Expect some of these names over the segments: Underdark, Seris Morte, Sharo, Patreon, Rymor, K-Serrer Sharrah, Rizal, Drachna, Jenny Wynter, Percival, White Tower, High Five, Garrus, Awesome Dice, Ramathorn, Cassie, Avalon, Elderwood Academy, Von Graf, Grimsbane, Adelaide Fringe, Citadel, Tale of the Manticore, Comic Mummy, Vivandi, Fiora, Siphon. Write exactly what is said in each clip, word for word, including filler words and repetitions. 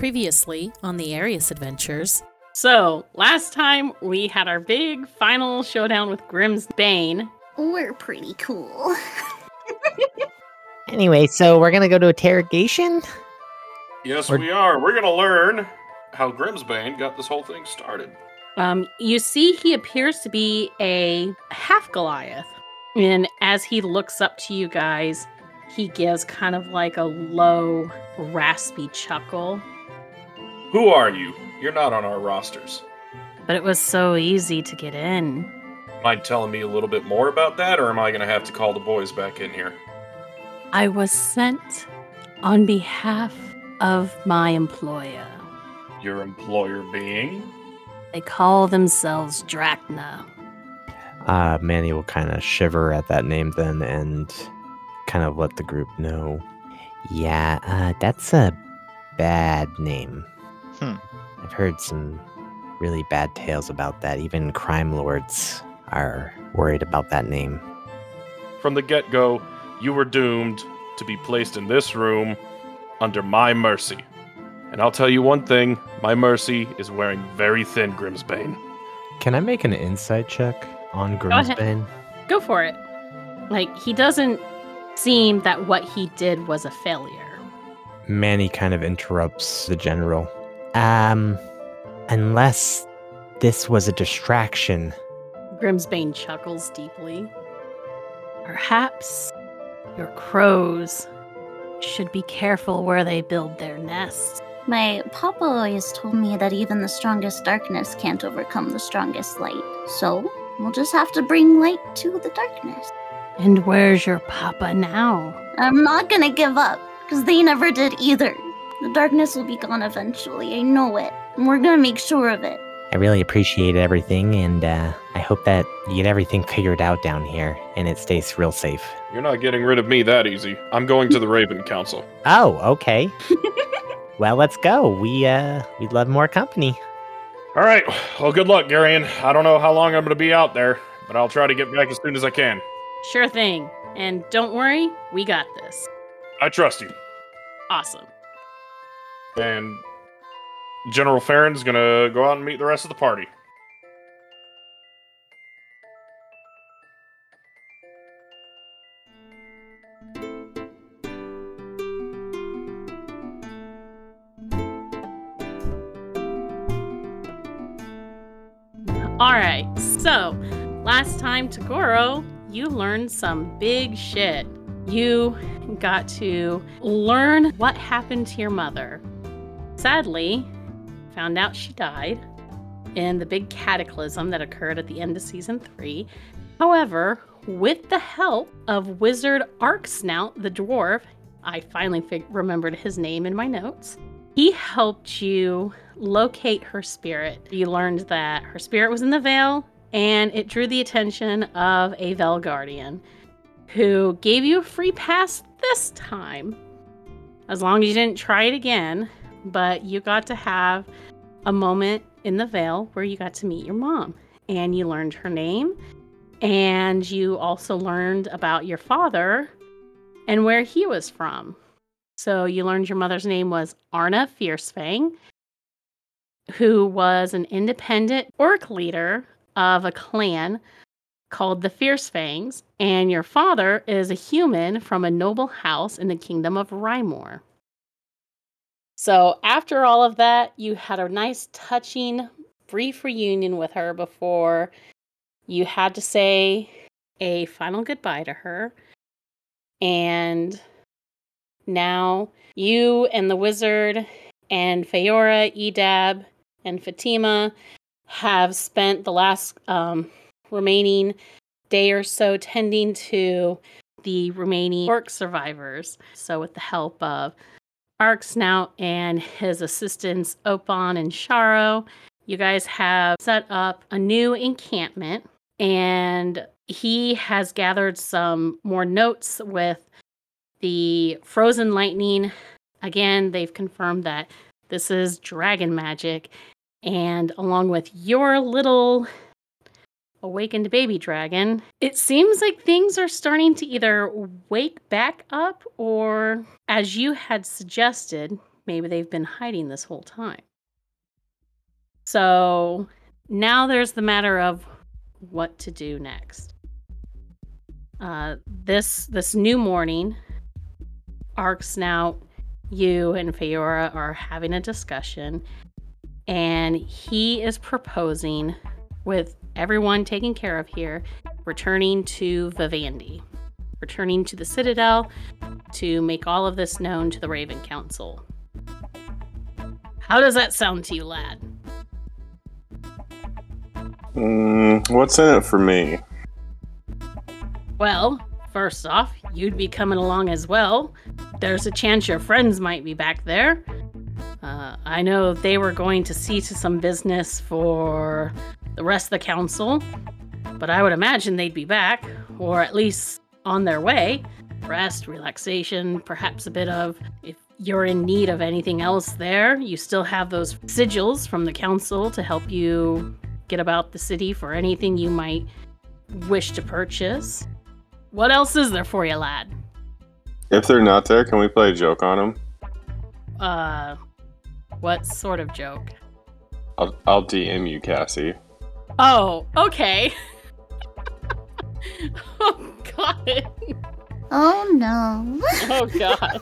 previously on the Arius Adventures. So, last time we had our big final showdown with Grimsbane. We're pretty cool. Anyway, so we're going to go to interrogation? Yes, or- we are. We're going to learn how Grimsbane got this whole thing started. Um, you see he appears to be a half-Goliath. And as he looks up to you guys, he gives kind of like a low, raspy chuckle. Who are you? You're not on our rosters. But it was so easy to get in. Mind telling me a little bit more about that, or am I going to have to call the boys back in here? I was sent on behalf of my employer. Your employer being? They call themselves Drachna. Uh, Manny will kind of shiver at that name then and kind of let the group know. Yeah, uh, that's a bad name. Hmm. I've heard some really bad tales about that. Even crime lords are worried about that name. From the get-go, you were doomed to be placed in this room under my mercy. And I'll tell you one thing, my mercy is wearing very thin, Grimsbane. Can I make an insight check on Grimsbane? Go, Go for it. Like, he doesn't seem that what he did was a failure. Manny kind of interrupts the general. Um, unless this was a distraction. Grimsbane chuckles deeply. Perhaps your crows should be careful where they build their nests. My papa always told me that even the strongest darkness can't overcome the strongest light. So we'll just have to bring light to the darkness. And where's your papa now? I'm not gonna give up, because they never did either. The darkness will be gone eventually, I know it. And we're gonna make sure of it. I really appreciate everything, and uh, I hope that you get everything figured out down here, and it stays real safe. You're not getting rid of me that easy. I'm going to the Raven Council. Oh, okay. Well, let's go. We, uh, we'd love more company. All right. Well, good luck, Garion. I don't know how long I'm going to be out there, but I'll try to get back as soon as I can. Sure thing. And don't worry, we got this. I trust you. Awesome. And General Farron's going to go out and meet the rest of the party. Alright, so, last time, Togoro, you learned some big shit. You got to learn what happened to your mother. Sadly, found out she died in the big cataclysm that occurred at the end of season three. However, with the help of wizard Arxnout, the dwarf, I finally fig- remembered his name in my notes, he helped you locate her spirit. You learned that her spirit was in the veil, and it drew the attention of a Veil Guardian, who gave you a free pass this time, as long as you didn't try it again. But you got to have a moment in the veil where you got to meet your mom, and you learned her name, and you also learned about your father and where he was from. So you learned your mother's name was Arna Fiercefang, who was an independent orc leader of a clan called the Fiercefangs, and your father is a human from a noble house in the kingdom of Rymor. So after all of that, you had a nice, touching, brief reunion with her before you had to say a final goodbye to her. And now you and the wizard and Fayora, Edab, and Fatima have spent the last um, remaining day or so tending to the remaining orc survivors. So with the help of Arxnout and his assistants Opawn and Sharo, you guys have set up a new encampment, and he has gathered some more notes with the frozen lightning. Again, they've confirmed that this is dragon magic. And along with your little awakened baby dragon, it seems like things are starting to either wake back up, or, as you had suggested, maybe they've been hiding this whole time. So now there's the matter of what to do next. Uh, this this new morning, Arxnout, you and Fiora are having a discussion, and he is proposing, with everyone taken care of here, returning to Vivandi, returning to the Citadel to make all of this known to the Raven Council. How does that sound to you, lad? Mm, what's in it for me? Well, first off, you'd be coming along as well. There's a chance your friends might be back there. Uh, I know they were going to see to some business for the rest of the council, but I would imagine they'd be back, or at least on their way. Rest, relaxation, perhaps a bit of, if you're in need of anything else there, you still have those sigils from the council to help you get about the city for anything you might wish to purchase. What else is there for you, lad? If they're not there, can we play a joke on them? Uh, what sort of joke? I'll, I'll D M you, Cassie. Oh, okay. Oh, God. Oh, no. Oh, God.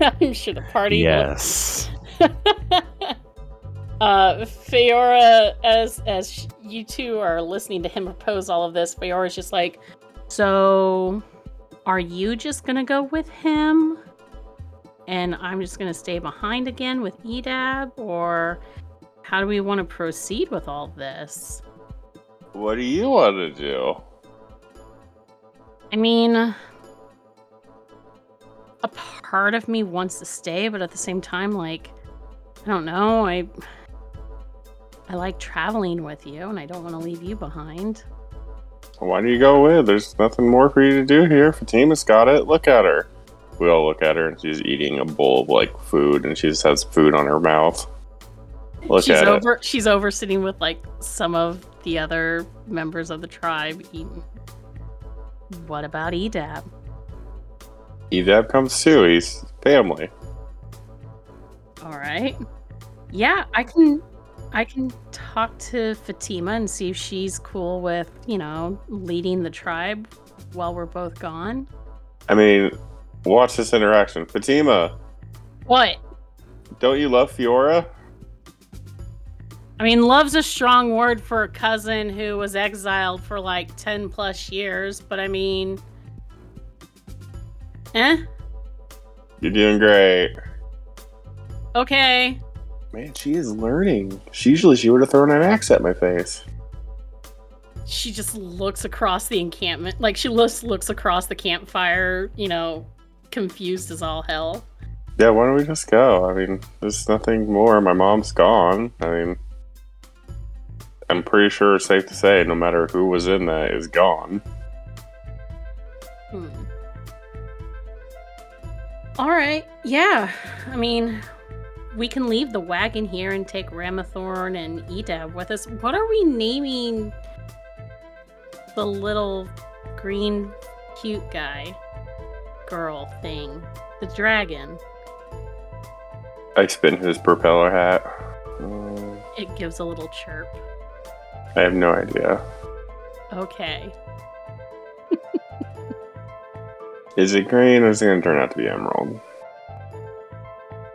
I'm sure the party Yes. Uh, Fiora, as as you two are listening to him propose all of this, Fiora's just like, so are you just going to go with him? And I'm just going to stay behind again with Edab? Or how do we want to proceed with all this? What do you want to do? I mean, a part of me wants to stay, but at the same time, like, I don't know, I... I like traveling with you, and I don't want to leave you behind. Why do you go away? There's nothing more for you to do here. Fatima's got it. Look at her. We all look at her, and she's eating a bowl of, like, food, and she just has food on her mouth. Look she's at over, it. She's over sitting with, like, some of the other members of the tribe eating. What about Edab? Edab comes too. He's family. All right. Yeah, I can... I can talk to Fatima and see if she's cool with, you know, leading the tribe while we're both gone. I mean, watch this interaction. Fatima! What? Don't you love Fiora? I mean, love's a strong word for a cousin who was exiled for like ten plus years, but I mean... Eh? You're doing great. Okay. Man, she is learning. She, usually she would have thrown an axe at my face. She just looks across the encampment. Like, she looks, looks across the campfire, you know, confused as all hell. Yeah, why don't we just go? I mean, there's nothing more. My mom's gone. I mean, I'm pretty sure it's safe to say no matter who was in that is gone. Hmm. All right. Yeah. I mean... we can leave the wagon here and take Ramathorn and Edab with us. What are we naming the little green cute guy girl thing? The dragon. I spin his propeller hat. Mm. It gives a little chirp. I have no idea. Okay. Is it green or is it going to turn out to be emerald?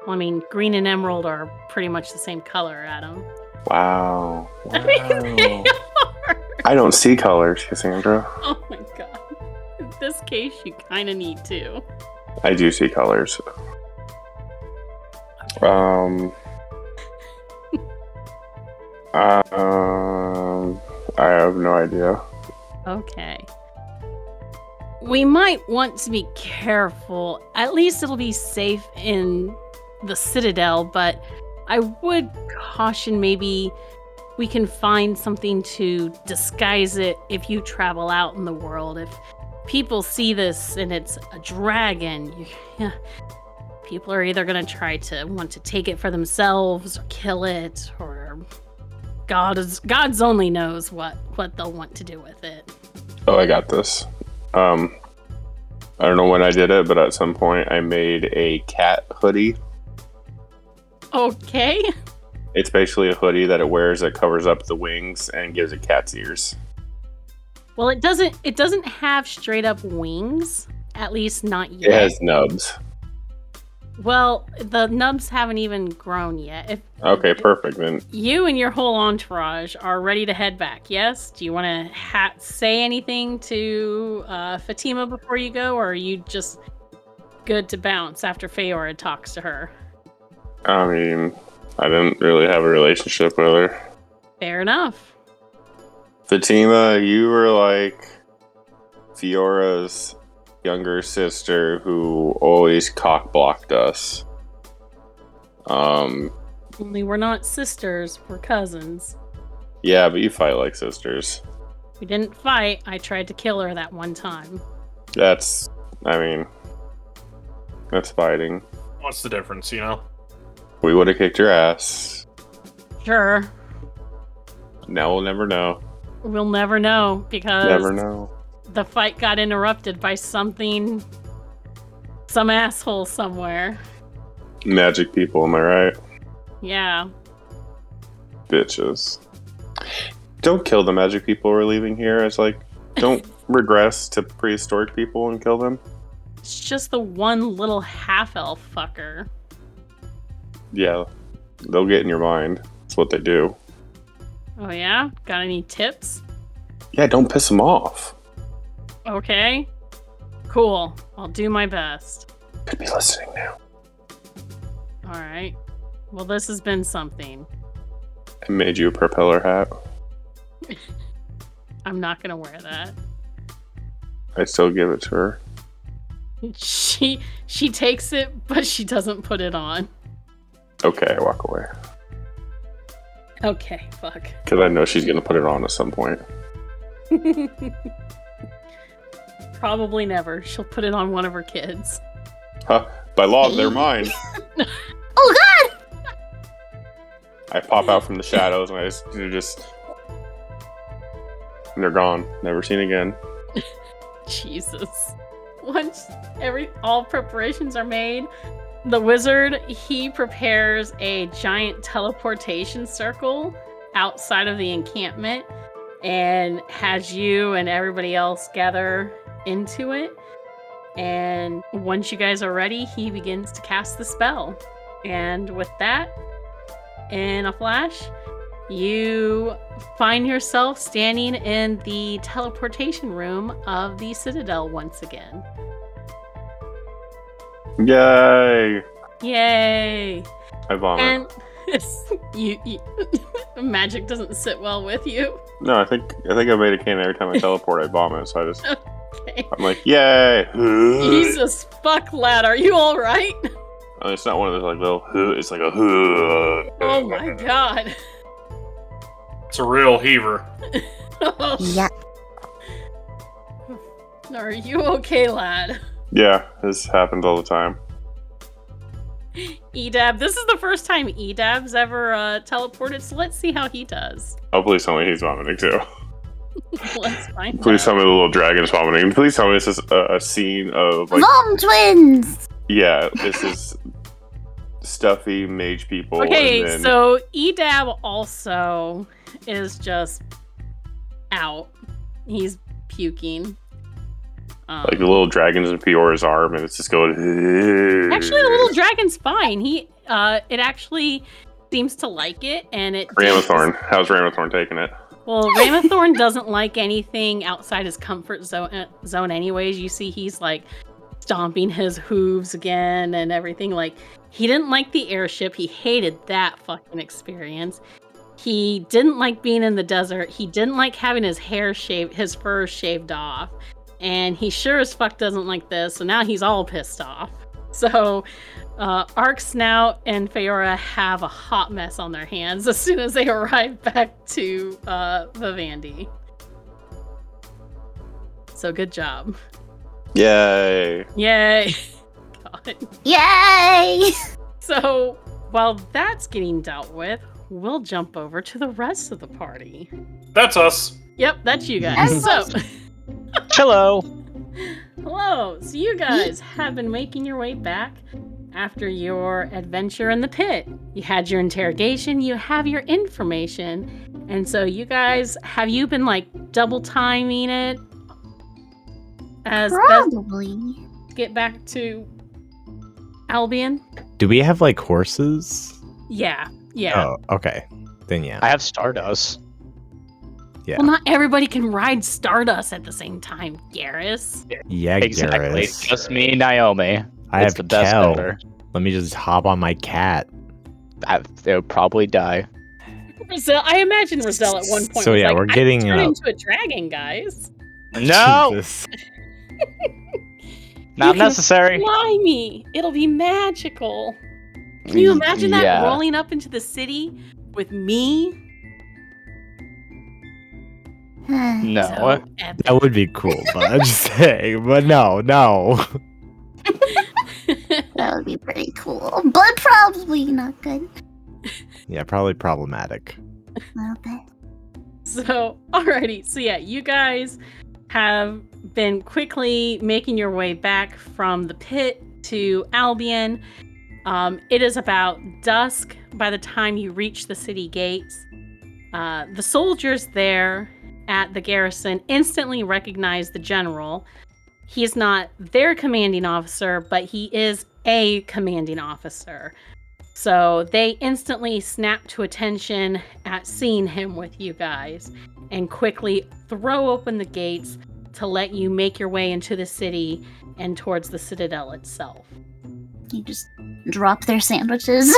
I mean, green and emerald are pretty much the same color, Adam. Wow. wow. I mean, they are. I don't see colors, Cassandra. Oh my god. In this case, you kind of need to. I do see colors. Um. uh, um. I have no idea. Okay. We might want to be careful. At least it'll be safe in the Citadel, but I would caution maybe we can find something to disguise it if you travel out in the world. If people see this and it's a dragon, you, yeah, people are either going to try to want to take it for themselves or kill it, or God is, God's only knows what, what they'll want to do with it. Oh, I got this. Um, I don't know when I did it, but at some point I made a cat hoodie Okay. It's basically a hoodie that it wears that covers up the wings and gives it cat's ears. Well, it doesn't it doesn't have straight up wings, at least not yet. It has nubs. Well, the nubs haven't even grown yet. If, okay, if perfect then. You and your whole entourage are ready to head back, yes? Do you want to ha- say anything to uh, Fatima before you go, or are you just good to bounce after Feora talks to her? I mean, I didn't really have a relationship with her. Fair enough. Fatima, you were like Feora's younger sister who always cock-blocked us. Um, Only we're not sisters, we're cousins. Yeah, but you fight like sisters. We didn't fight, I tried to kill her that one time. That's, I mean, that's fighting. What's the difference, you know? We would have kicked your ass. Sure. Now we'll never know. We'll never know, because... Never know. The fight got interrupted by something, some asshole somewhere. Magic people, am I right? Yeah. Bitches. Don't kill the magic people we're leaving here. It's like, don't regress to prehistoric people and kill them. It's just the one little half-elf fucker. Yeah, they'll get in your mind. That's what they do. Oh yeah? Got any tips? Yeah, don't piss them off. Okay. Cool. I'll do my best. Could be listening now. Alright. Well, this has been something. I made you a propeller hat. I'm not gonna wear that. I still give it to her. She she takes it, but she doesn't put it on. Okay, I walk away. Okay, fuck. Because I know she's gonna put it on at some point. Probably never. She'll put it on one of her kids. Huh? By law, they're mine. Oh, God! I pop out from the shadows and I just... They're, just, they're gone. Never seen again. Jesus. Once every all preparations are made, the wizard, he prepares a giant teleportation circle outside of the encampment and has you and everybody else gather into it, and once you guys are ready, he begins to cast the spell. And with that, in a flash, you find yourself standing in the teleportation room of the Citadel once again. Yay! Yay! I vomit. And you, you magic doesn't sit well with you. No, I think I think I made a can every time I teleport. I vomit, so I just. Okay. I'm like, yay! Jesus fuck, lad, are you all right? Uh, it's not one of those like little. It's like a. Oh my god! It's a real heaver. Yeah. Are you okay, lad? Yeah, this happens all the time. Edab, this is the first time Edab's ever uh, teleported, so let's see how he does. Oh, please tell me he's vomiting too. Let's find Please out. Tell me the little dragon's vomiting. Please tell me this is a, a scene of like Vom twins. Yeah, this is stuffy mage people. Okay, and then... so Edab also is just out. He's puking. Um, like the little dragon's in Peora's arm, and it's just going. Actually, the little dragon's fine. He, uh, it actually seems to like it, and it. Ramathorn, does... how's Ramathorn taking it? Well, Ramathorn doesn't like anything outside his comfort zone, zone, anyways. You see, he's like stomping his hooves again and everything. Like he didn't like the airship. He hated that fucking experience. He didn't like being in the desert. He didn't like having his hair shaved, his fur shaved off. And he sure as fuck doesn't like this, so now he's all pissed off. So, uh, Arxnout and Feora have a hot mess on their hands as soon as they arrive back to uh, Vivandi. So, good job. Yay! Yay! God. Yay! So, while that's getting dealt with, we'll jump over to the rest of the party. That's us! Yep, that's you guys. That's so... Hello. Hello. So you guys have been making your way back after your adventure in the pit. You had your interrogation, you have your information. And so you guys, have you been like double timing it? As Probably. Best get back to Albion? Do we have like horses? Yeah. Yeah. Oh, okay. Then yeah. I have Stardust. Yeah. Well, not everybody can ride Stardust at the same time, Garrus. Yeah, exactly. Garrus. Just me, Naomi. I it's have the best Kel. Ever. Let me just hop on my cat. I, they'll probably die. Rizal, I imagine Rizal at one point. So was yeah, like, we're getting turned into a dragon, guys. No. Not necessary. Fly me. It'll be magical. Can you imagine yeah. that rolling up into the city with me? No, so that would be cool. But I'm just saying. But no, no. That would be pretty cool, but probably not good. Yeah, probably problematic. A little bit. So, alrighty. So yeah, you guys have been quickly making your way back from the pit to Albion. Um, it is about dusk by the time you reach the city gates. Uh, the soldiers there at the garrison instantly recognize the general. He is not their commanding officer, but he is a commanding officer. So they instantly snap to attention at seeing him with you guys and quickly throw open the gates to let you make your way into the city and towards the Citadel itself. You just drop their sandwiches.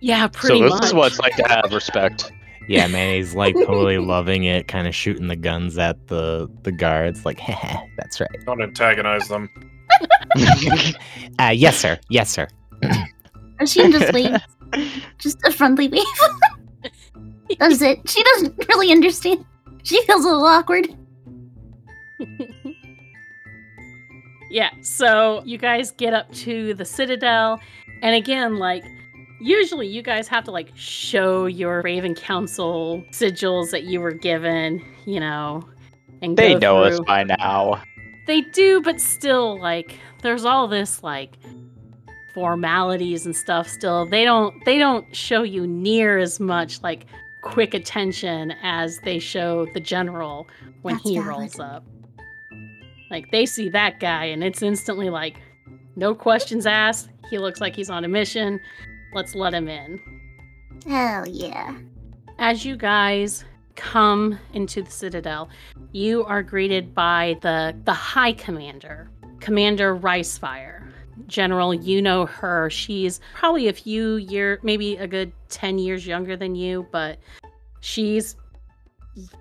Yeah, pretty much. So this much. Is what it's like to have respect. Yeah, man, he's like totally loving it, kind of shooting the guns at the, the guards. Like, heh, that's right. Don't antagonize them. uh, yes, sir. Yes, sir. She just waves. Just a friendly wave. That's it. She doesn't really understand. She feels a little awkward. Yeah, so you guys get up to the Citadel. And again, like, usually you guys have to like show your Raven Council sigils that you were given, you know, and they go know through. Us by now. They do, but still, like, there's all this like formalities and stuff. Still, they don't they don't show you near as much like quick attention as they show the general when That's he valid. Rolls up. Like they see that guy, and it's instantly like, no questions asked. He looks like he's on a mission. Let's let him in. Hell yeah. As you guys come into the Citadel, you are greeted by the, the High Commander, Commander Ricefire. General, you know her. She's probably a few years, maybe a good ten years younger than you, but she's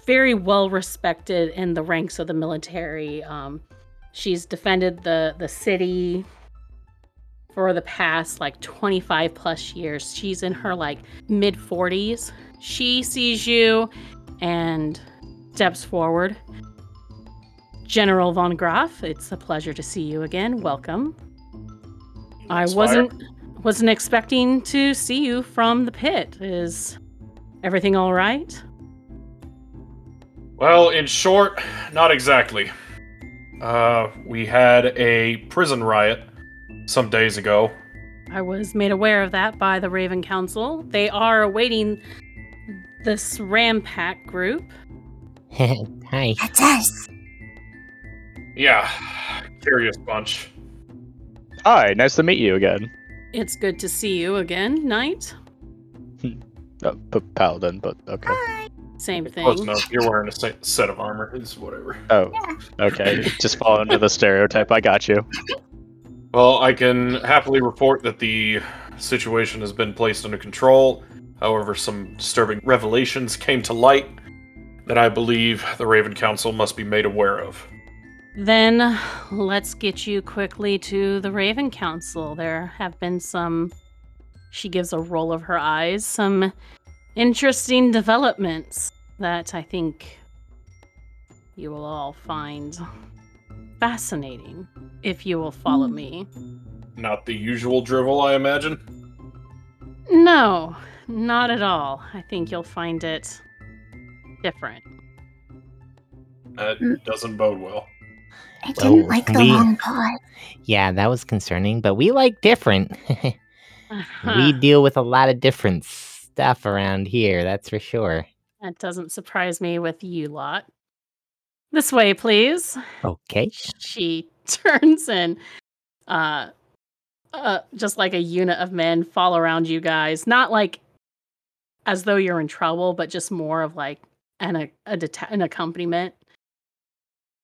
very well respected in the ranks of the military. Um, she's defended the, the city for the past like twenty-five plus years. She's in her like mid forties. She sees you and steps forward. General Von Graf, it's a pleasure to see you again. Welcome. I wasn't wasn't expecting to see you from the pit. Is everything all right? Well, in short, not exactly. Uh, we had a prison riot some days ago. I was made aware of that by the Raven Council. They are awaiting this Rampack group. Hi. That's us. Yeah. Curious bunch. Hi, nice to meet you again. It's good to see you again, Knight. Oh, Paladin, but okay. Hi. Same thing. Close enough. You're wearing a set of armor. It's whatever. Oh, yeah. Okay. Just fall into the stereotype. I got you. Well, I can happily report that the situation has been placed under control. However, some disturbing revelations came to light that I believe the Raven Council must be made aware of. Then let's get you quickly to the Raven Council. There have been some, she gives a roll of her eyes, some interesting developments that I think you will all find fascinating, if you will follow me. Not the usual drivel, I imagine? No, not at all. I think you'll find it different. That doesn't bode well. I didn't well, like the we, long pause. Yeah, that was concerning, but we like different. uh-huh. We deal with a lot of different stuff around here, that's for sure. That doesn't surprise me with you lot. This way, please. Okay. She turns and uh, uh, just like a unit of men fall around you guys. Not like as though you're in trouble, but just more of like an, a, a det- an accompaniment.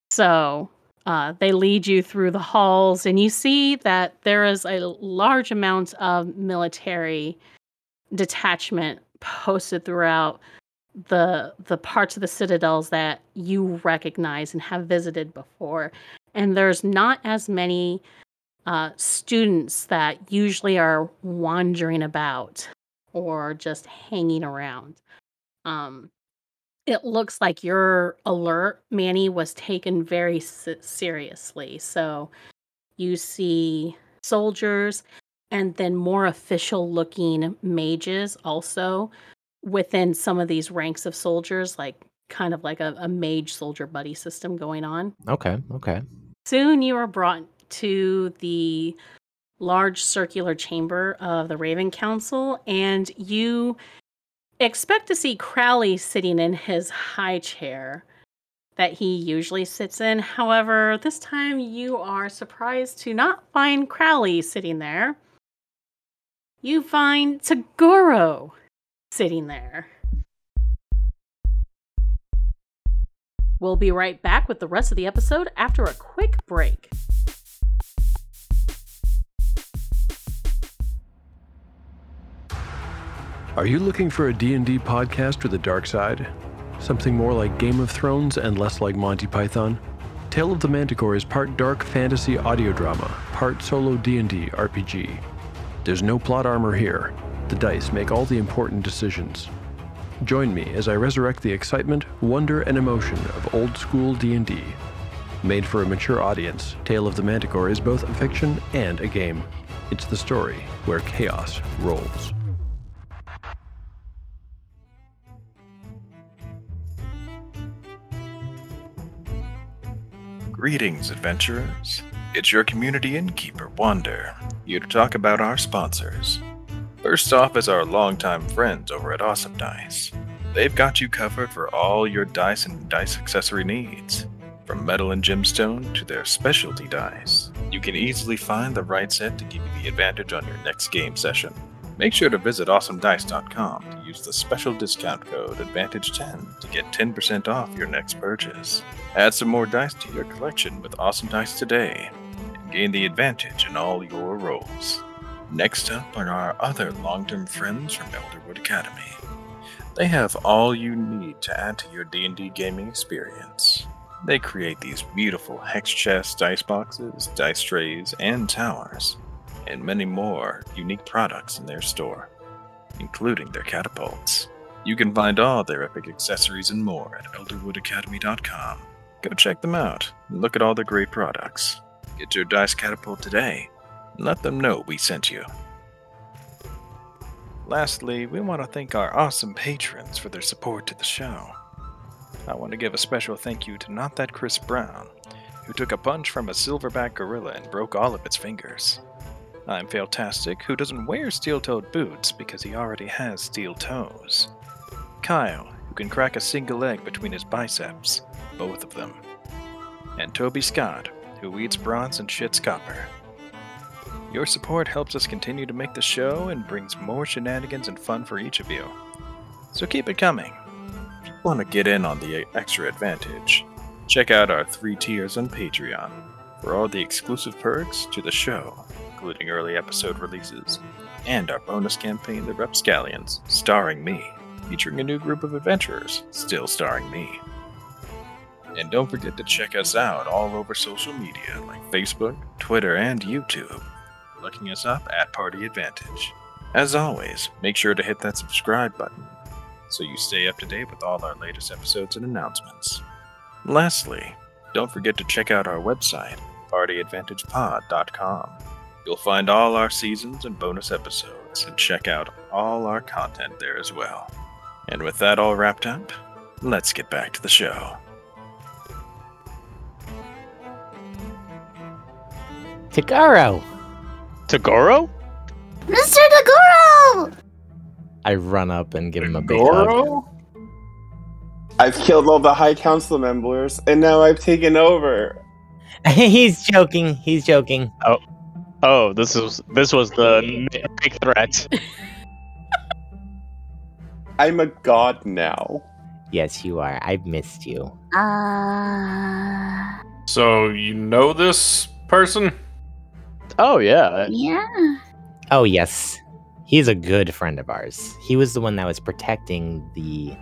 So uh, they lead you through the halls, and you see that there is a large amount of military detachment posted throughout the the parts of the citadels that you recognize and have visited before. And there's not as many uh, students that usually are wandering about or just hanging around. Um, It looks like your alert, Manny, was taken very si- seriously. So you see soldiers and then more official-looking mages also within some of these ranks of soldiers, like kind of like a, a mage-soldier buddy system going on. Okay, okay. Soon you are brought to the large circular chamber of the Raven Council, and you expect to see Crowley sitting in his high chair that he usually sits in. However, this time you are surprised to not find Crowley sitting there. You find Togoro sitting there. We'll be right back with the rest of the episode after a quick break. Are you looking for a D and D podcast with a dark side? Something more like Game of Thrones and less like Monty Python? Tale of the Manticore is part dark fantasy audio drama, part solo D and D R P G. There's no plot armor here. The dice make all the important decisions. Join me as I resurrect the excitement, wonder, and emotion of old school D and D. Made for a mature audience, Tale of the Manticore is both a fiction and a game. It's the story where chaos rolls. Greetings, adventurers. It's your community innkeeper, Wander, here to talk about our sponsors. First off is our longtime friends over at Awesome Dice. They've got you covered for all your dice and dice accessory needs. From metal and gemstone to their specialty dice, you can easily find the right set to give you the advantage on your next game session. Make sure to visit awesome dice dot com to use the special discount code advantage ten to get ten percent off your next purchase. Add some more dice to your collection with Awesome Dice today and gain the advantage in all your rolls. Next up are our other long-term friends from Elderwood Academy. They have all you need to add to your D and D gaming experience. They create these beautiful hex chests, dice boxes, dice trays, and towers, and many more unique products in their store, including their catapults. You can find all their epic accessories and more at elderwood academy dot com. Go check them out and look at all their great products. Get your dice catapult today and let them know we sent you. Lastly, we want to thank our awesome patrons for their support to the show. I want to give a special thank you to Not That Chris Brown, who took a punch from a silverback gorilla and broke all of its fingers. I'm Failtastic, who doesn't wear steel-toed boots because he already has steel toes. Kyle, who can crack a single egg between his biceps, both of them. And Toby Scott, who eats bronze and shits copper. Your support helps us continue to make the show and brings more shenanigans and fun for each of you. So keep it coming. If you want to get in on the extra advantage, check out our three tiers on Patreon for all the exclusive perks to the show, including early episode releases, and our bonus campaign, The Repscallions, starring me, featuring a new group of adventurers, still starring me. And don't forget to check us out all over social media, like Facebook, Twitter, and YouTube, looking us up at Party Advantage. As always, make sure to hit that subscribe button, so you stay up to date with all our latest episodes and announcements. And lastly, don't forget to check out our website, party advantage pod dot com. You'll find all our seasons and bonus episodes, and check out all our content there as well. And with that all wrapped up, let's get back to the show. Togoro. Togoro? Mister Togoro! I run up and give him a big hug. I've killed all the High Council members, and now I've taken over. He's joking. He's joking. Oh, oh! This is this was the big threat. I'm a god now. Yes, you are. I've missed you. Ah. Uh... So you know this person? Oh yeah. Yeah. Oh yes. He's a good friend of ours. He was the one that was protecting the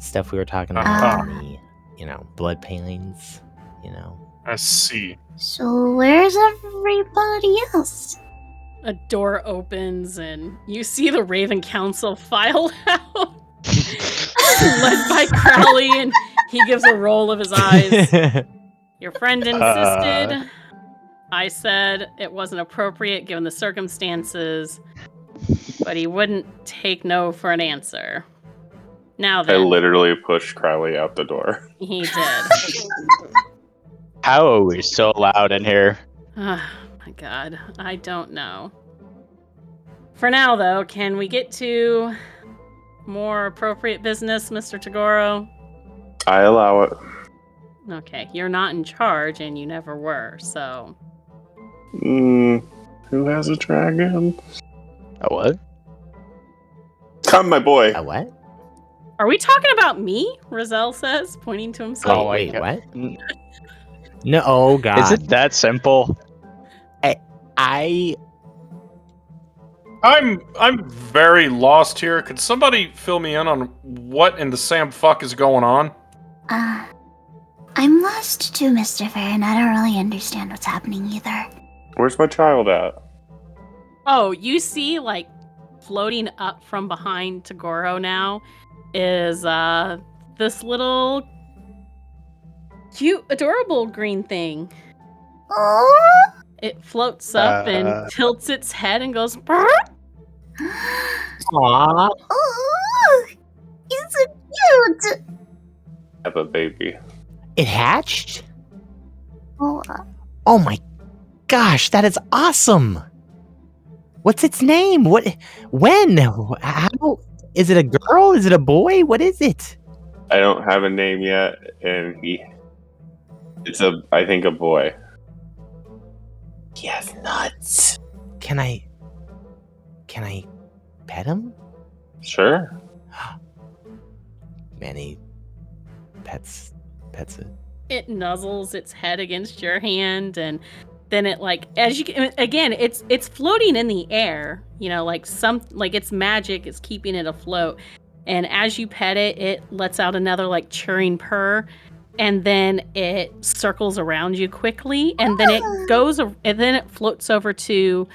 stuff we were talking about. Uh-huh. The, you know, blood paintings, you know. I see. So where's everybody else? A door opens and you see the Raven Council file out. Led by Crowley, and he gives a roll of his eyes. Your friend insisted. Uh... I said it wasn't appropriate given the circumstances, but he wouldn't take no for an answer. Now then, I literally pushed Crowley out the door. He did. How are we so loud in here? Oh my god, I don't know. For now, though, can we get to more appropriate business, Mister Togoro? I allow it. Okay, you're not in charge, and you never were, so... Mm, who has a dragon? A what? Come, my boy. A what? Are we talking about me? Rizal says, pointing to himself. Oh, wait, what? No, oh, God. Is it that simple? I... I... I'm I'm very lost here. Could somebody fill me in on what in the Sam fuck is going on? Uh, I'm lost too, Mister Fair, and I don't really understand what's happening either. Where's my child at? Oh, you see, like, floating up from behind Togoro now is uh this little cute, adorable green thing. Oh! It floats up uh, and tilts its head and goes... Brr! Aww. Oh, it's so cute. I have a baby. It hatched? Oh. Oh my gosh, that is awesome. What's its name? What? When? How? Is it a girl? Is it a boy? What is it? I don't have a name yet, and he. It's a. I think a boy. He has nuts. Can I? Can I pet him? Sure. Manny pets pets it. It nuzzles its head against your hand, and then it like as you again, it's it's floating in the air. You know, like some like it's magic is keeping it afloat. And as you pet it, it lets out another like churring purr, and then it circles around you quickly, and then it goes and then it floats over to.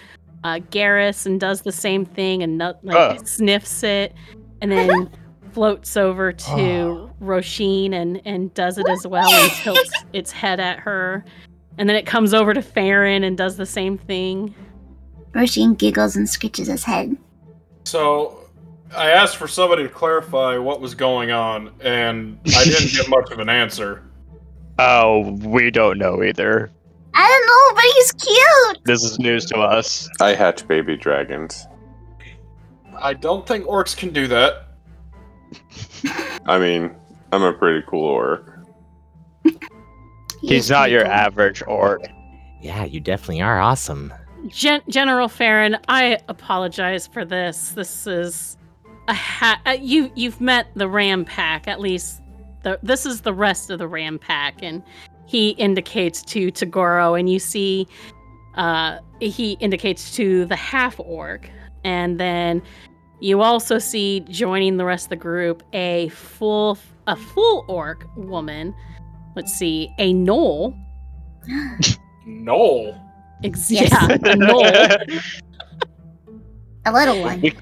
Uh, Garrus and does the same thing and nut- like uh. sniffs it and then floats over to uh. Roisin and, and does it as well and tilts its head at her, and then it comes over to Farron and does the same thing. Roisin giggles and scratches his head. So I asked for somebody to clarify what was going on, and I didn't get much of an answer. Oh, we don't know either. I don't know, but he's cute! This is news to us. I hatch baby dragons. I don't think orcs can do that. I mean, I'm a pretty cool orc. He's not your average orc. Yeah, you definitely are awesome. Gen- General Farron, I apologize for this. This is... a ha- you, you've met the Ram Pack, at least. The, this is the rest of the Ram Pack, and... He indicates to Togoro, and you see uh, he indicates to the half-orc. And then you also see, joining the rest of the group, a full a full orc woman. Let's see, a gnoll. Gnoll? Ex- yes. Yeah, a gnoll. A little one. We,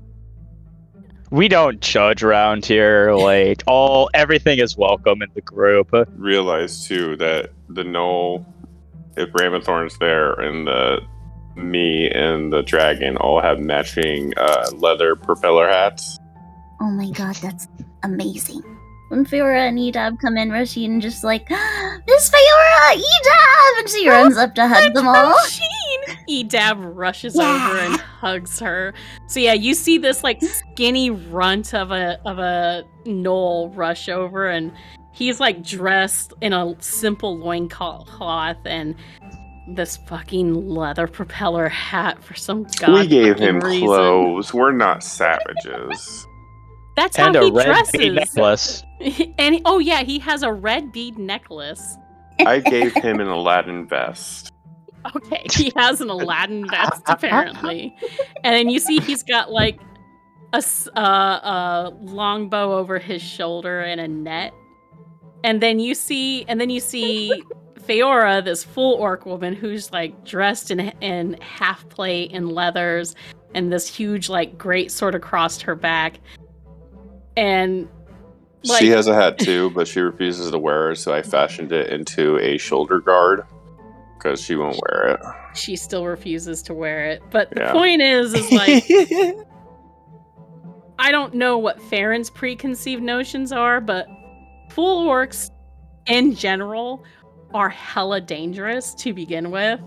we don't judge around here. Like, all everything is welcome in the group. Realize, too, that... the gnoll, if Ramathorn's there, and the me and the dragon all have matching uh, leather propeller hats. Oh my god, that's amazing. When Fiora and Edab come in, Roisin just like, Miss Fiora, Edab! And she runs up to hug them all. She- Edab rushes yeah. over and hugs her. So yeah, you see this like skinny runt of a of a gnoll rush over, and he's like dressed in a simple loincloth and this fucking leather propeller hat for some god. We gave him reason. Clothes. We're not savages. That's and how he dresses. And a red bead necklace. And he, oh yeah, he has a red bead necklace. I gave him an Aladdin vest. Okay, he has an Aladdin vest apparently, and then you see he's got like a, uh, a longbow over his shoulder and a net, and then you see, and then you see Feora, this full orc woman who's like dressed in in half plate and leathers, and this huge like great sword across her back, and. Like, she has a hat too, but she refuses to wear it, so I fashioned it into a shoulder guard because she won't wear it. She still refuses to wear it. But the yeah. point is, is like, I don't know what Farron's preconceived notions are, but full orcs in general are hella dangerous to begin with.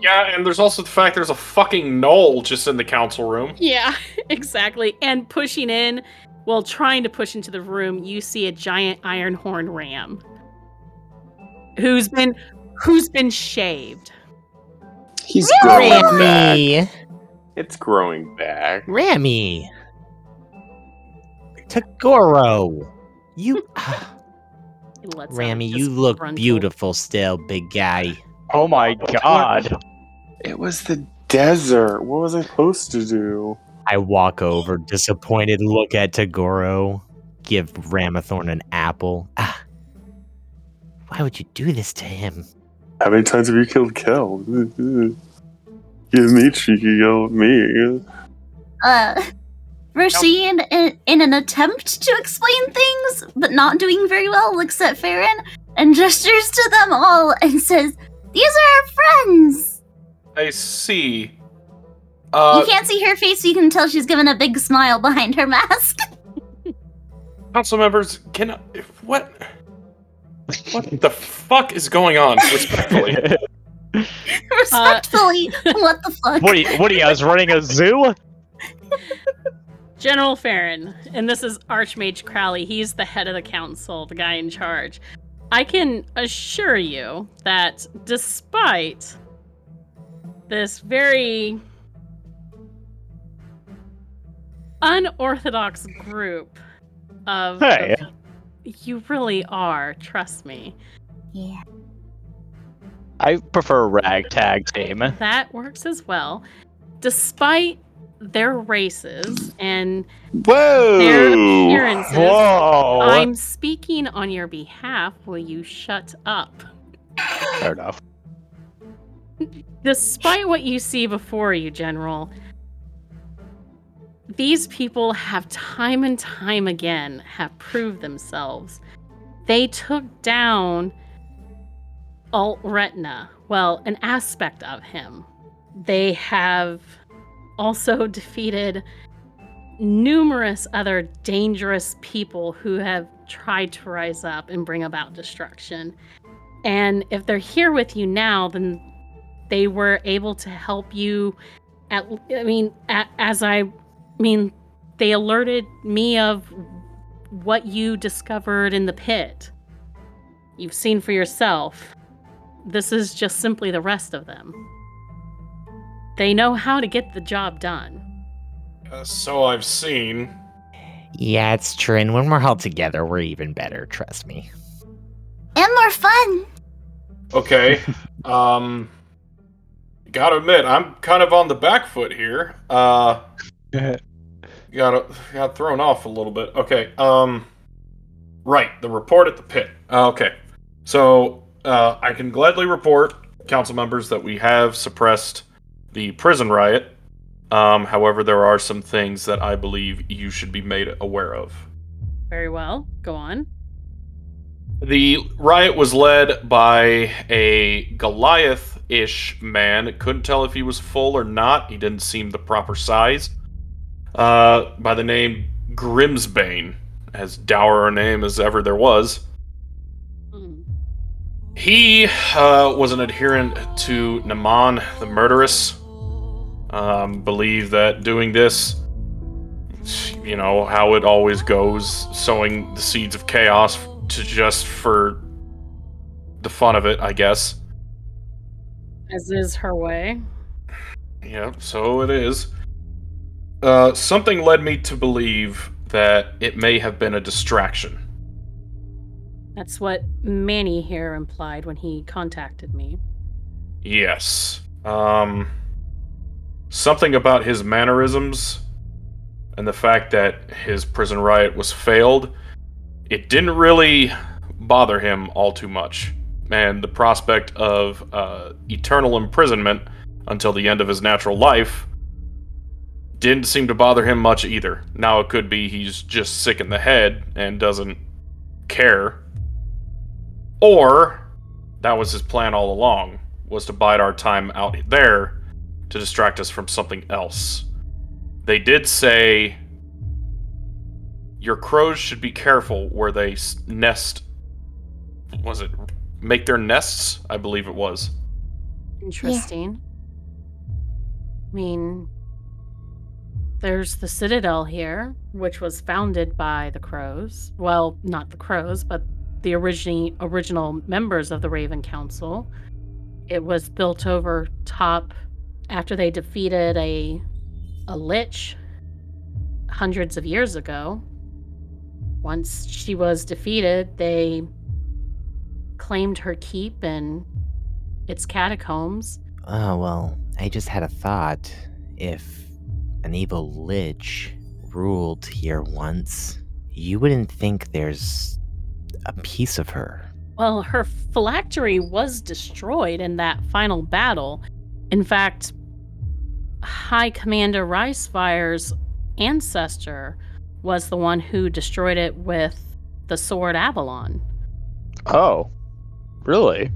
Yeah, and there's also the fact there's a fucking gnoll just in the council room. Yeah, exactly. And pushing in. Well, trying to push into the room, you see a giant iron horn ram who's been who's been shaved. He's growing Rammy. back. It's growing back. Rammy. Togoro. You Rammy, you look gruntled. Beautiful still, big guy. Oh my god. It was the desert. What was I supposed to do? I walk over, disappointed, look at Togoro, give Ramathorn an apple. Ah, why would you do this to him? How many times have you killed Kel? Give me cheeky, yell at me. Uh, Roshi, in, in, in an attempt to explain things, but not doing very well, looks at Farron and gestures to them all and says, "These are our friends!" I see. Uh, you can't see her face, so you can tell she's given a big smile behind her mask. Council members, can I, what? What the fuck is going on? Respectfully, respectfully, uh, what the fuck? What are you? What are you? I was running a zoo. General Farron, and this is Archmage Crowley. He's the head of the council, the guy in charge. I can assure you that despite this very unorthodox group of, hey. of you really are, trust me. Yeah. I prefer ragtag team. That works as well. Despite their races and Whoa. their appearances, Whoa. I'm speaking on your behalf. Will you shut up? Fair enough. Despite what you see before you, General, these people have time and time again have proved themselves. They took down Alt Retina, well, an aspect of him. They have also defeated numerous other dangerous people who have tried to rise up and bring about destruction. And if they're here with you now, then they were able to help you. At, I mean, at, as I... I mean, they alerted me of what you discovered in the pit. You've seen for yourself. This is just simply the rest of them. They know how to get the job done. Uh, so I've seen. Yeah, it's true. And when we're all together, we're even better, trust me. And more fun. Okay. um, gotta admit, I'm kind of on the back foot here. Uh... Got got thrown off a little bit. Okay. Um. Right. The report at the pit. Uh, okay. So uh, I can gladly report, council members, that we have suppressed the prison riot. Um. However, there are some things that I believe you should be made aware of. Very well. Go on. The riot was led by a Goliath-ish man. Couldn't tell if he was full or not. He didn't seem the proper size. Uh, by the name Grimsbane, as dour a name as ever there was. Mm. He uh, was an adherent to Naman the Murderess. Um, believed that doing this, you know, how it always goes, sowing the seeds of chaos to just for the fun of it, I guess. As is her way. Yep, so it is. Uh, something led me to believe that it may have been a distraction. That's what Manny here implied when he contacted me. Yes. Um, something about his mannerisms and the fact that his prison riot was failed, it didn't really bother him all too much. And the prospect of uh, eternal imprisonment until the end of his natural life didn't seem to bother him much either. Now it could be he's just sick in the head and doesn't care. Or, that was his plan all along, was to bide our time out there to distract us from something else. They did say, your crows should be careful where they nest, was it, make their nests? I believe it was. Interesting. Yeah. I mean, there's the Citadel here, which was founded by the crows. Well, not the crows, but the origin- original members of the Raven Council. It was built over top after they defeated a, a lich hundreds of years ago. Once she was defeated, they claimed her keep and its catacombs. Oh, well, I just had a thought. If an evil lich ruled here once, you wouldn't think there's a piece of her. Well, her phylactery was destroyed in that final battle. In fact, High Commander Ricefire's ancestor was the one who destroyed it with the sword Avalon. Oh, really?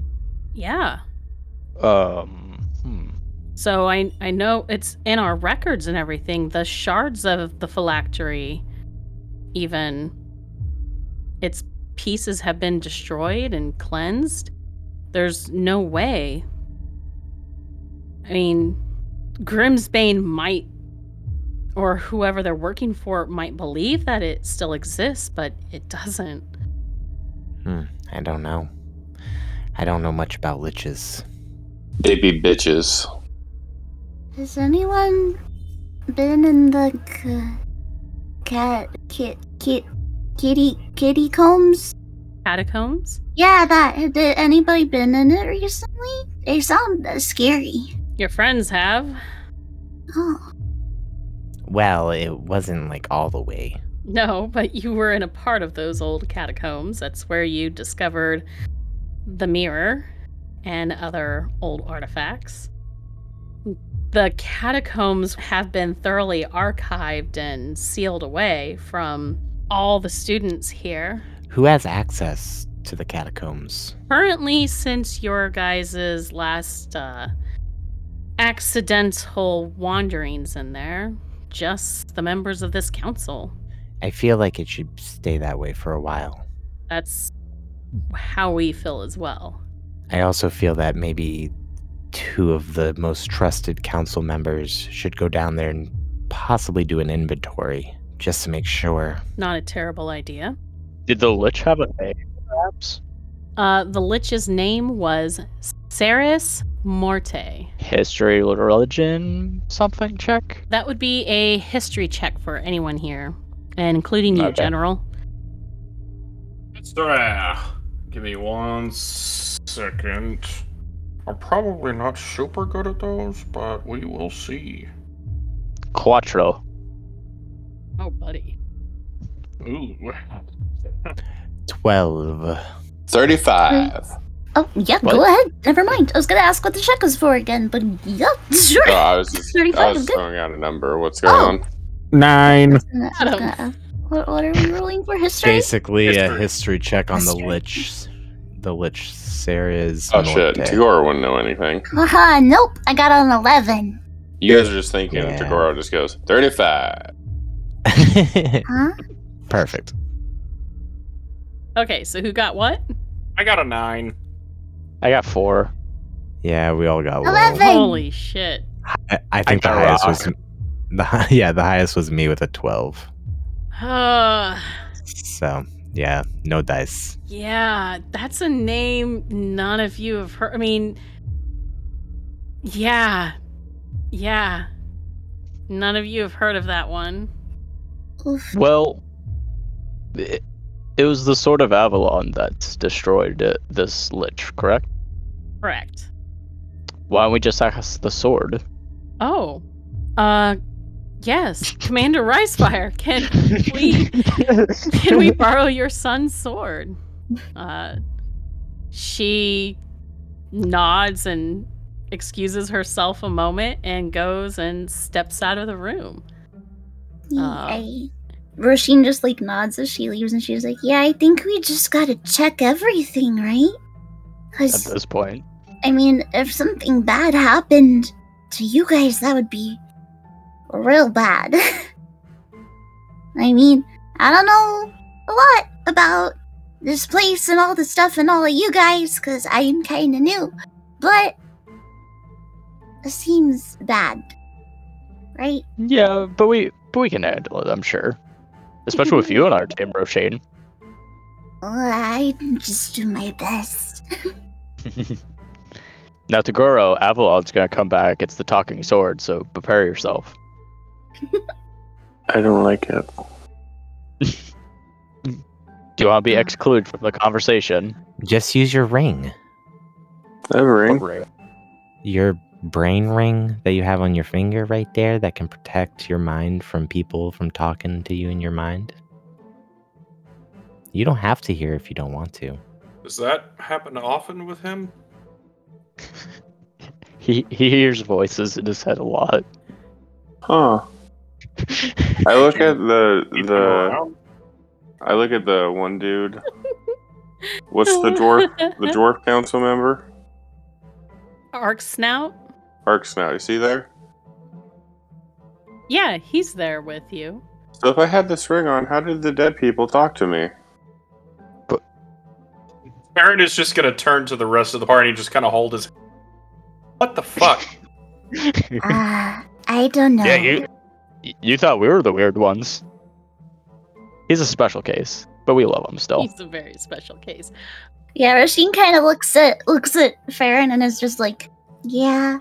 Yeah. Um. Hmm. So I I know it's in our records and everything. The shards of the phylactery, even its pieces have been destroyed and cleansed. There's no way. I mean, Grimsbane might, or whoever they're working for might believe that it still exists, but it doesn't. Hmm. I don't know. I don't know much about liches. They be bitches. Has anyone been in the c- cat, kit, kit, kitty, kitty combs? Catacombs? Yeah, that. Did anybody been in it recently? They sound scary. Your friends have. Oh. Well, it wasn't like all the way. No, but you were in a part of those old catacombs. That's where you discovered the mirror and other old artifacts. The catacombs have been thoroughly archived and sealed away from all the students here. Who has access to the catacombs? Currently, since your guys' last uh, accidental wanderings in there, just the members of this council. I feel like it should stay that way for a while. That's how we feel as well. I also feel that maybe two of the most trusted council members should go down there and possibly do an inventory, just to make sure. Not a terrible idea. Did the Lich have a name, perhaps? Uh, the Lich's name was Seris Morte. History, religion, something check? That would be a history check for anyone here. And including you, okay. General. Give me one second. I'm probably not super good at those, but we will see. Quattro. Oh, buddy. Ooh. Twelve. Thirty-five. Oh, yeah, what? Go ahead. Never mind. I was going to ask what the check was for again, but yeah, sure. Oh, I was just, I was throwing out a number. What's going oh. on? Nine. What, what are we rolling for? History? Basically history. A history check on history. the Lich. The Lich Sarah's. Oh shit, Togoro wouldn't know anything. Haha, uh-huh, nope, I got an eleven. You guys are just thinking yeah. Togoro just goes, thirty-five. Huh? Perfect. Okay, so who got what? I got a nine. I got four. Yeah, we all got eleven. Low. Holy shit. I, I think I the highest rock. was... The, yeah, the highest was me with a twelve. Uh, so, yeah, no dice. Yeah, that's a name none of you have heard. I mean, yeah. Yeah. None of you have heard of that one. Well, it, it was the sort of Avalon that's destroyed uh, this lich, correct? Correct. Why don't we just ask the sword? Oh, uh, yes, Commander Ricefire, can we can we borrow your son's sword? Uh, she nods and excuses herself a moment and goes and steps out of the room. Uh, Roisin just like nods as she leaves, and she's like, "Yeah, I think we just gotta check everything, right? Cause, at this point, I mean, if something bad happened to you guys, that would be real bad." I mean, I don't know a lot about this place and all the stuff and all of you guys, cause I'm kind of new, but it seems bad, right? Yeah, but we. But we can handle it, I'm sure. Especially with you on our team, Roisin. Well, I just do my best. Now, Togoro, Avalon's gonna come back. It's the talking sword, so prepare yourself. I don't like it. Do you want to be excluded from the conversation? Just use your ring. I have a ring. ring. Your brain ring that you have on your finger right there that can protect your mind from people from talking to you in your mind. You don't have to hear if you don't want to. Does that happen often with him? he he hears voices in his head a lot. Huh. I look at the the I look at the one dude. What's the dwarf the dwarf council member? Arxnout? Arxnout, is he there? Yeah, he's there with you. So if I had this ring on, how did the dead people talk to me? But Baron is just going to turn to the rest of the party and just kind of hold his... What the fuck? uh, I don't know. Yeah, you, you thought we were the weird ones. He's a special case, but we love him still. He's a very special case. Yeah, Roisin kind of looks at looks at Farron and is just like, yeah,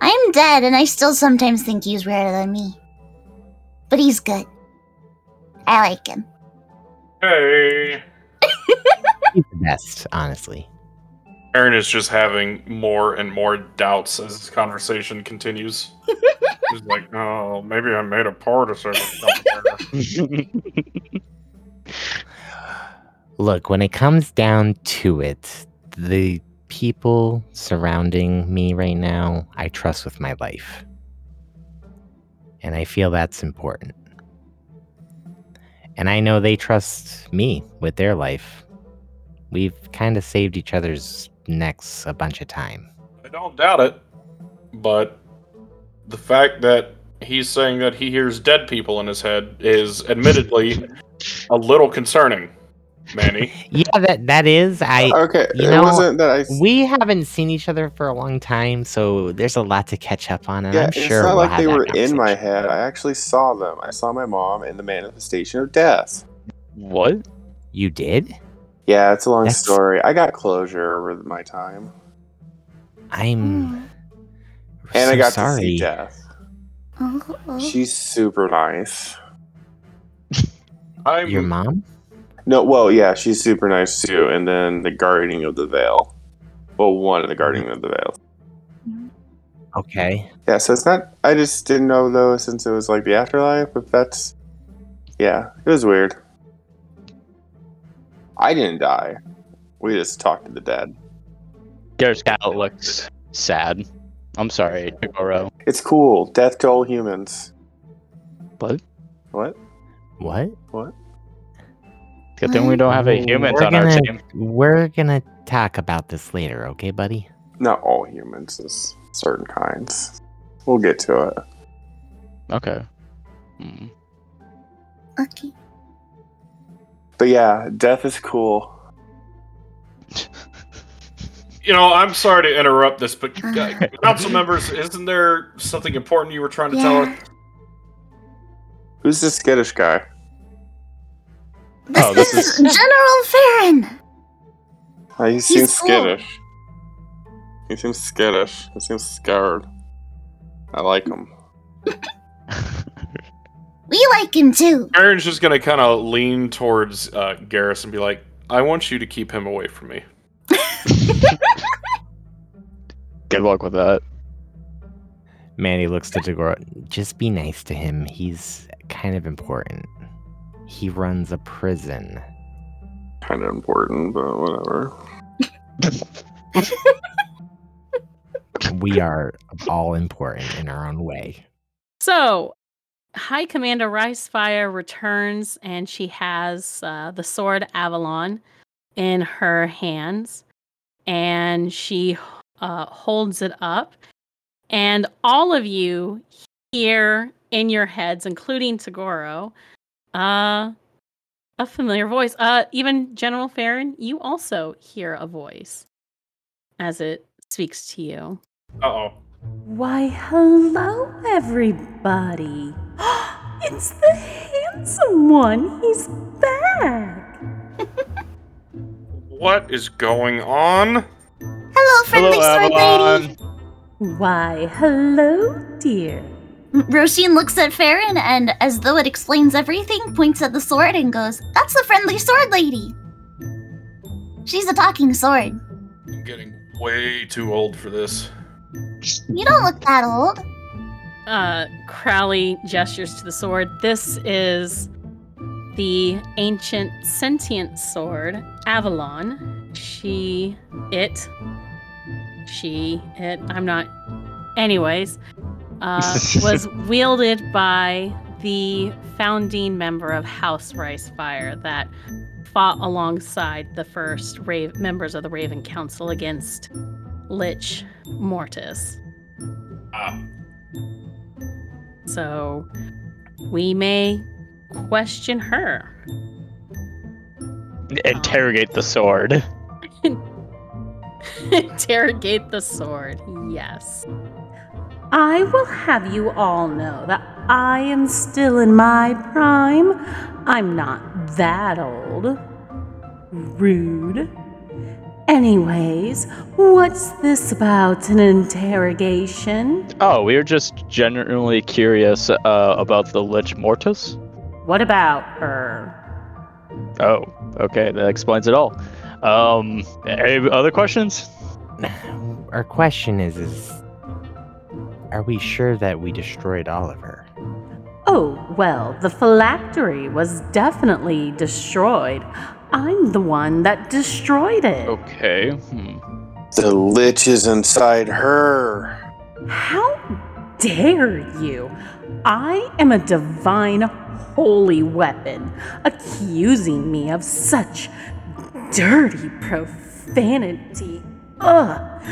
I'm dead, and I still sometimes think he's weirder than me. But he's good. I like him. Hey. He's the best, honestly. Farron is just having more and more doubts as this conversation continues. He's like, oh, maybe I made a partisan somewhere. Look, when it comes down to it, the people surrounding me right now, I trust with my life. And I feel that's important. And I know they trust me with their life. We've kind of saved each other's necks a bunch of time. I don't doubt it, but the fact that he's saying that he hears dead people in his head is admittedly a little concerning. Manny. Yeah, that that is. I okay. You know, it wasn't that I... We haven't seen each other for a long time, so there's a lot to catch up on. And yeah, I'm sure it's not we'll like they were in my head. I actually saw them. I saw my mom in the manifestation of death. What? You did? Yeah, it's a long That's... story. I got closure over my time. I'm. And so I got sorry. to see death. She's super nice. I'm... Your mom? No, well, yeah, she's super nice, too. And then the Guardian of the Veil. Well, one of the Guardian of the Veil. Okay. Yeah, so it's not... I just didn't know, though, since it was, like, the afterlife, but that's... Yeah, it was weird. I didn't die. We just talked to the dead. There's guy that looks sad. I'm sorry, Togoro. It's cool. Death to all humans. What? What? What? What? Good thing we don't have a humans we're on gonna, our team. We're gonna talk about this later, okay, buddy? Not all humans, just certain kinds. We'll get to it. Okay. Hmm. Okay. But yeah, death is cool. you know, I'm sorry to interrupt this, but uh, council members, isn't there something important you were trying to yeah. tell us? Who's this skittish guy? This, oh, this is, is General Farron. Uh, he seems He's skittish. Cool. He seems skittish. He seems scared. I like him. We like him too. Aaron's just gonna kind of lean towards uh, Garrus and be like, "I want you to keep him away from me." Good luck with that. Manny looks to Togoro. Just be nice to him. He's kind of important. He runs a prison. Kind of important, but whatever. We are all important in our own way. So, High Commander Ricefire returns, and she has uh, the sword Avalon in her hands, and she uh, holds it up, and all of you hear in your heads, including Togoro, uh, a familiar voice. Uh, even General Farron, you also hear a voice as it speaks to you. Uh-oh. Why, hello, everybody. It's the handsome one. He's back. What is going on? Hello, friendly sword lady. Why, hello, dear. Roshin looks at Farron and, as though it explains everything, points at the sword and goes, "That's the friendly sword lady. She's a talking sword." I'm getting way too old for this. You don't look that old. Uh, Crowley gestures to the sword. This is the ancient sentient sword, Avalon. She, it, she, it, I'm not, anyways, uh, was wielded by the founding member of House Ricefire that fought alongside the first ra- members of the Raven Council against Lich Mortis. Ah. So we may question her. Interrogate um, the sword. Interrogate the sword, yes. I will have you all know that I am still in my prime. I'm not that old. Rude. Anyways, what's this about an interrogation? Oh, we were just generally curious uh, about the Lich Mortis. What about her? Oh, okay, that explains it all. Um, any other questions? Our question is, is, are we sure that we destroyed all of her? Oh, well, the phylactery was definitely destroyed. I'm the one that destroyed it. Okay. Hmm. The lich is inside her. How dare you? I am a divine holy weapon, accusing me of such dirty profanity. Ugh.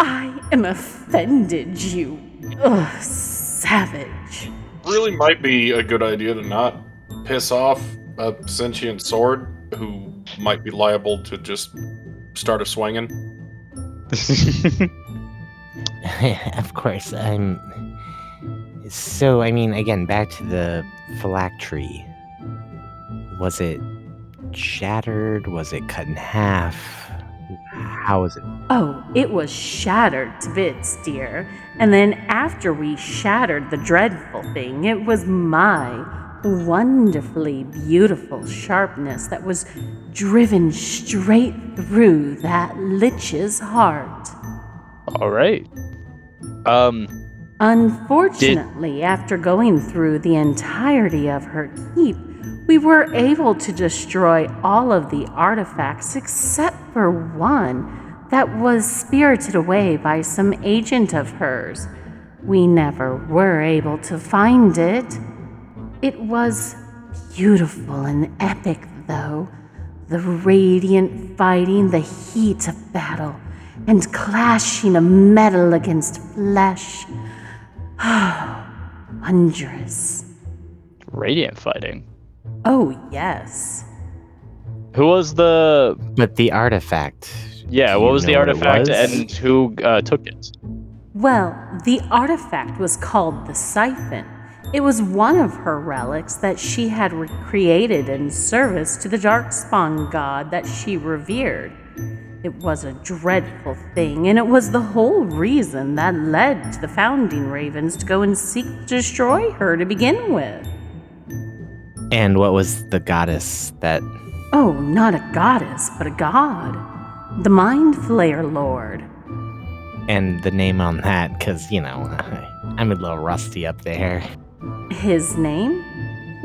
I am offended, you ugh, savage. Really might be a good idea to not piss off a sentient sword who might be liable to just start a swinging. Of course, I'm... So, I mean, again, back to the phylactery. Was it shattered? Was it cut in half? How was it? Oh, it was shattered to bits, dear. And then after we shattered the dreadful thing, it was my wonderfully beautiful sharpness that was driven straight through that lich's heart. All right. Um. Unfortunately, did... after going through the entirety of her keep, we were able to destroy all of the artifacts except for one that was spirited away by some agent of hers. We never were able to find it. It was beautiful and epic, though. The radiant fighting, the heat of battle, and clashing of metal against flesh. Wondrous. Radiant fighting? Oh, yes. Who was the... But the artifact, Yeah, what was the artifact and who uh, took it? Well, the artifact was called the Siphon. It was one of her relics that she had created in service to the Darkspawn god that she revered. It was a dreadful thing, and it was the whole reason that led to the Founding Ravens to go and seek to destroy her to begin with. And what was the goddess that... Oh, not a goddess, but a god. The Mind Flayer Lord. And the name on that, because, you know, I'm a little rusty up there. His name?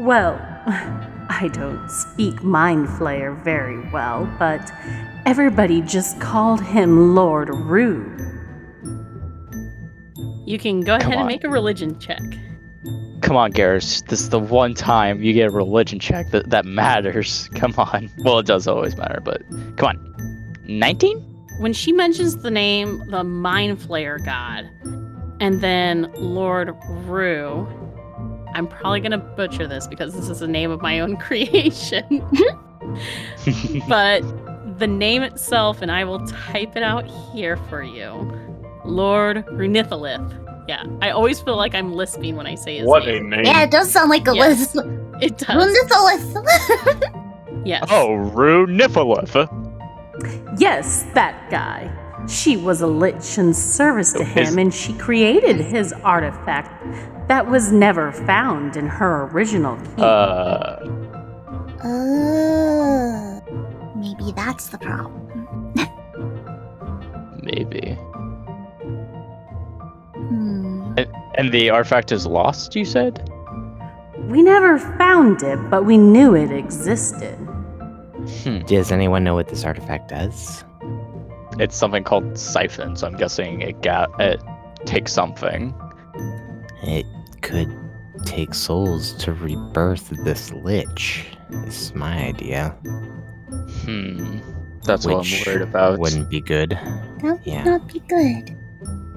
Well, I don't speak Mind Flayer very well, but everybody just called him Lord Rue. You can go ahead and make a religion check. Come on, Garrus. This is the one time you get a religion check that, that matters. Come on. Well, it does always matter, but come on. nineteen? When she mentions the name, the Mind Flayer God, and then Lord Rue, I'm probably going to butcher this because this is the name of my own creation. But the name itself, and I will type it out here for you. Lord Runithalith. Yeah, I always feel like I'm lisping when I say his what name. What a name. Yeah, it does sound like a yes, lisp. It does. Runithalith. Yes. Oh, Runithalith. Yes, that guy. She was a lich in service to him, and she created his artifact that was never found in her original key. Uh... Uh... Maybe that's the problem. Maybe. Hmm. And, and the artifact is lost, you said? We never found it, but we knew it existed. Hmm. Does anyone know what this artifact does? It's something called Siphon, so I'm guessing it, ga- it takes something. It could take souls to rebirth this lich, is my idea. Hmm. That's Which what I'm worried about. Wouldn't be good. That would yeah. not be good.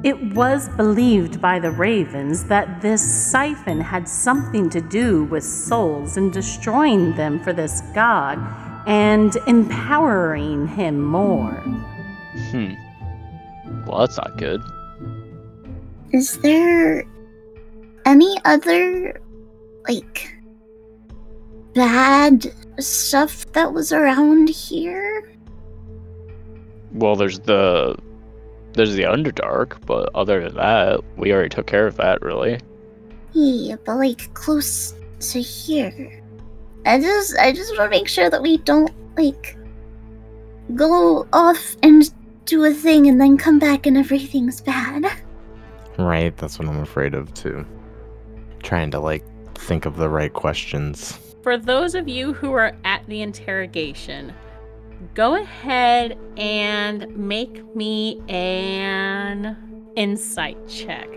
It was believed by the Ravens that this Siphon had something to do with souls and destroying them for this god and empowering him more. Hmm. Well, that's not good. Is there any other, like, bad stuff that was around here? Well, there's the... There's the Underdark, but other than that, we already took care of that, really. Yeah, but like close to here. I just, I just want to make sure that we don't like go off and do a thing and then come back and everything's bad. Right, that's what I'm afraid of too. Trying to like think of the right questions. For those of you who are at the interrogation, go ahead and make me an insight check.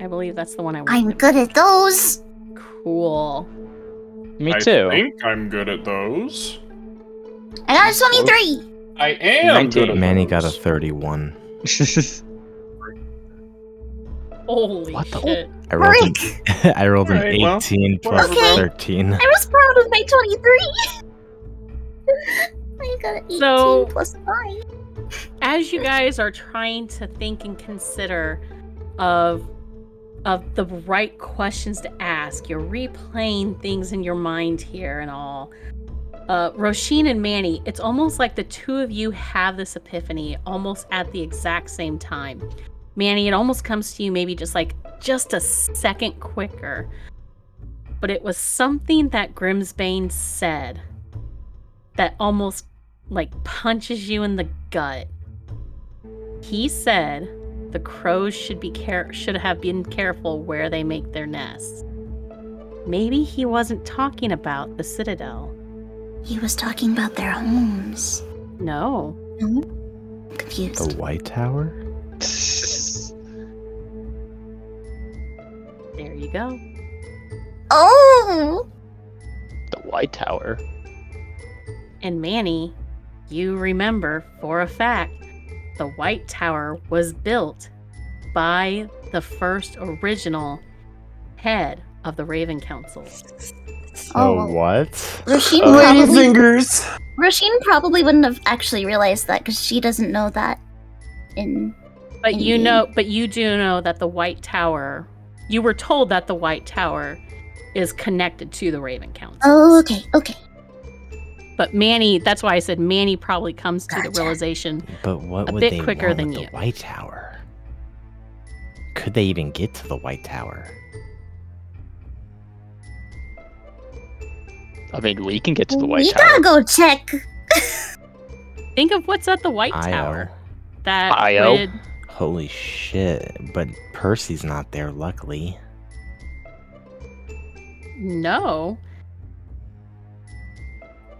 I believe that's the one I want. I'm good at those. Cool. Me too. I think I'm good at those. I got a twenty-three. I am nineteen. Good at Manny those. Got a thirty-one. Holy what the shit. I rolled, an, I rolled right, an eighteen well, plus okay. thirteen. I was proud of my twenty-three. I got an eighteen so, plus five. As you guys are trying to think and consider of of the right questions to ask, you're replaying things in your mind here and all. Uh, Roisin and Manny, it's almost like the two of you have this epiphany almost at the exact same time. Manny, it almost comes to you maybe just like just a second quicker. But it was something that Grimsbane said that almost, like, punches you in the gut. He said the crows should be care- should have been careful where they make their nests. Maybe he wasn't talking about the Citadel. He was talking about their homes. No. No? I'm confused. The White Tower? There you go. Oh! The White Tower. And Manny, you remember for a fact, the White Tower was built by the first original head of the Raven Council. Oh, what? Raven fingers. Roisin probably wouldn't have actually realized that because she doesn't know that in... But in you game. know, but you do know that the White Tower, you were told that the White Tower is connected to the Raven Council. Oh, okay, okay. But Manny, that's why I said Manny probably comes gotcha. to the realization but what a would bit they quicker want than with you. The White Tower? Could they even get to the White Tower? I mean, we can get to the White we Tower. We gotta go check. Think of what's at the White Io. Tower. That Io. Would... Holy shit. But Percy's not there, luckily. No.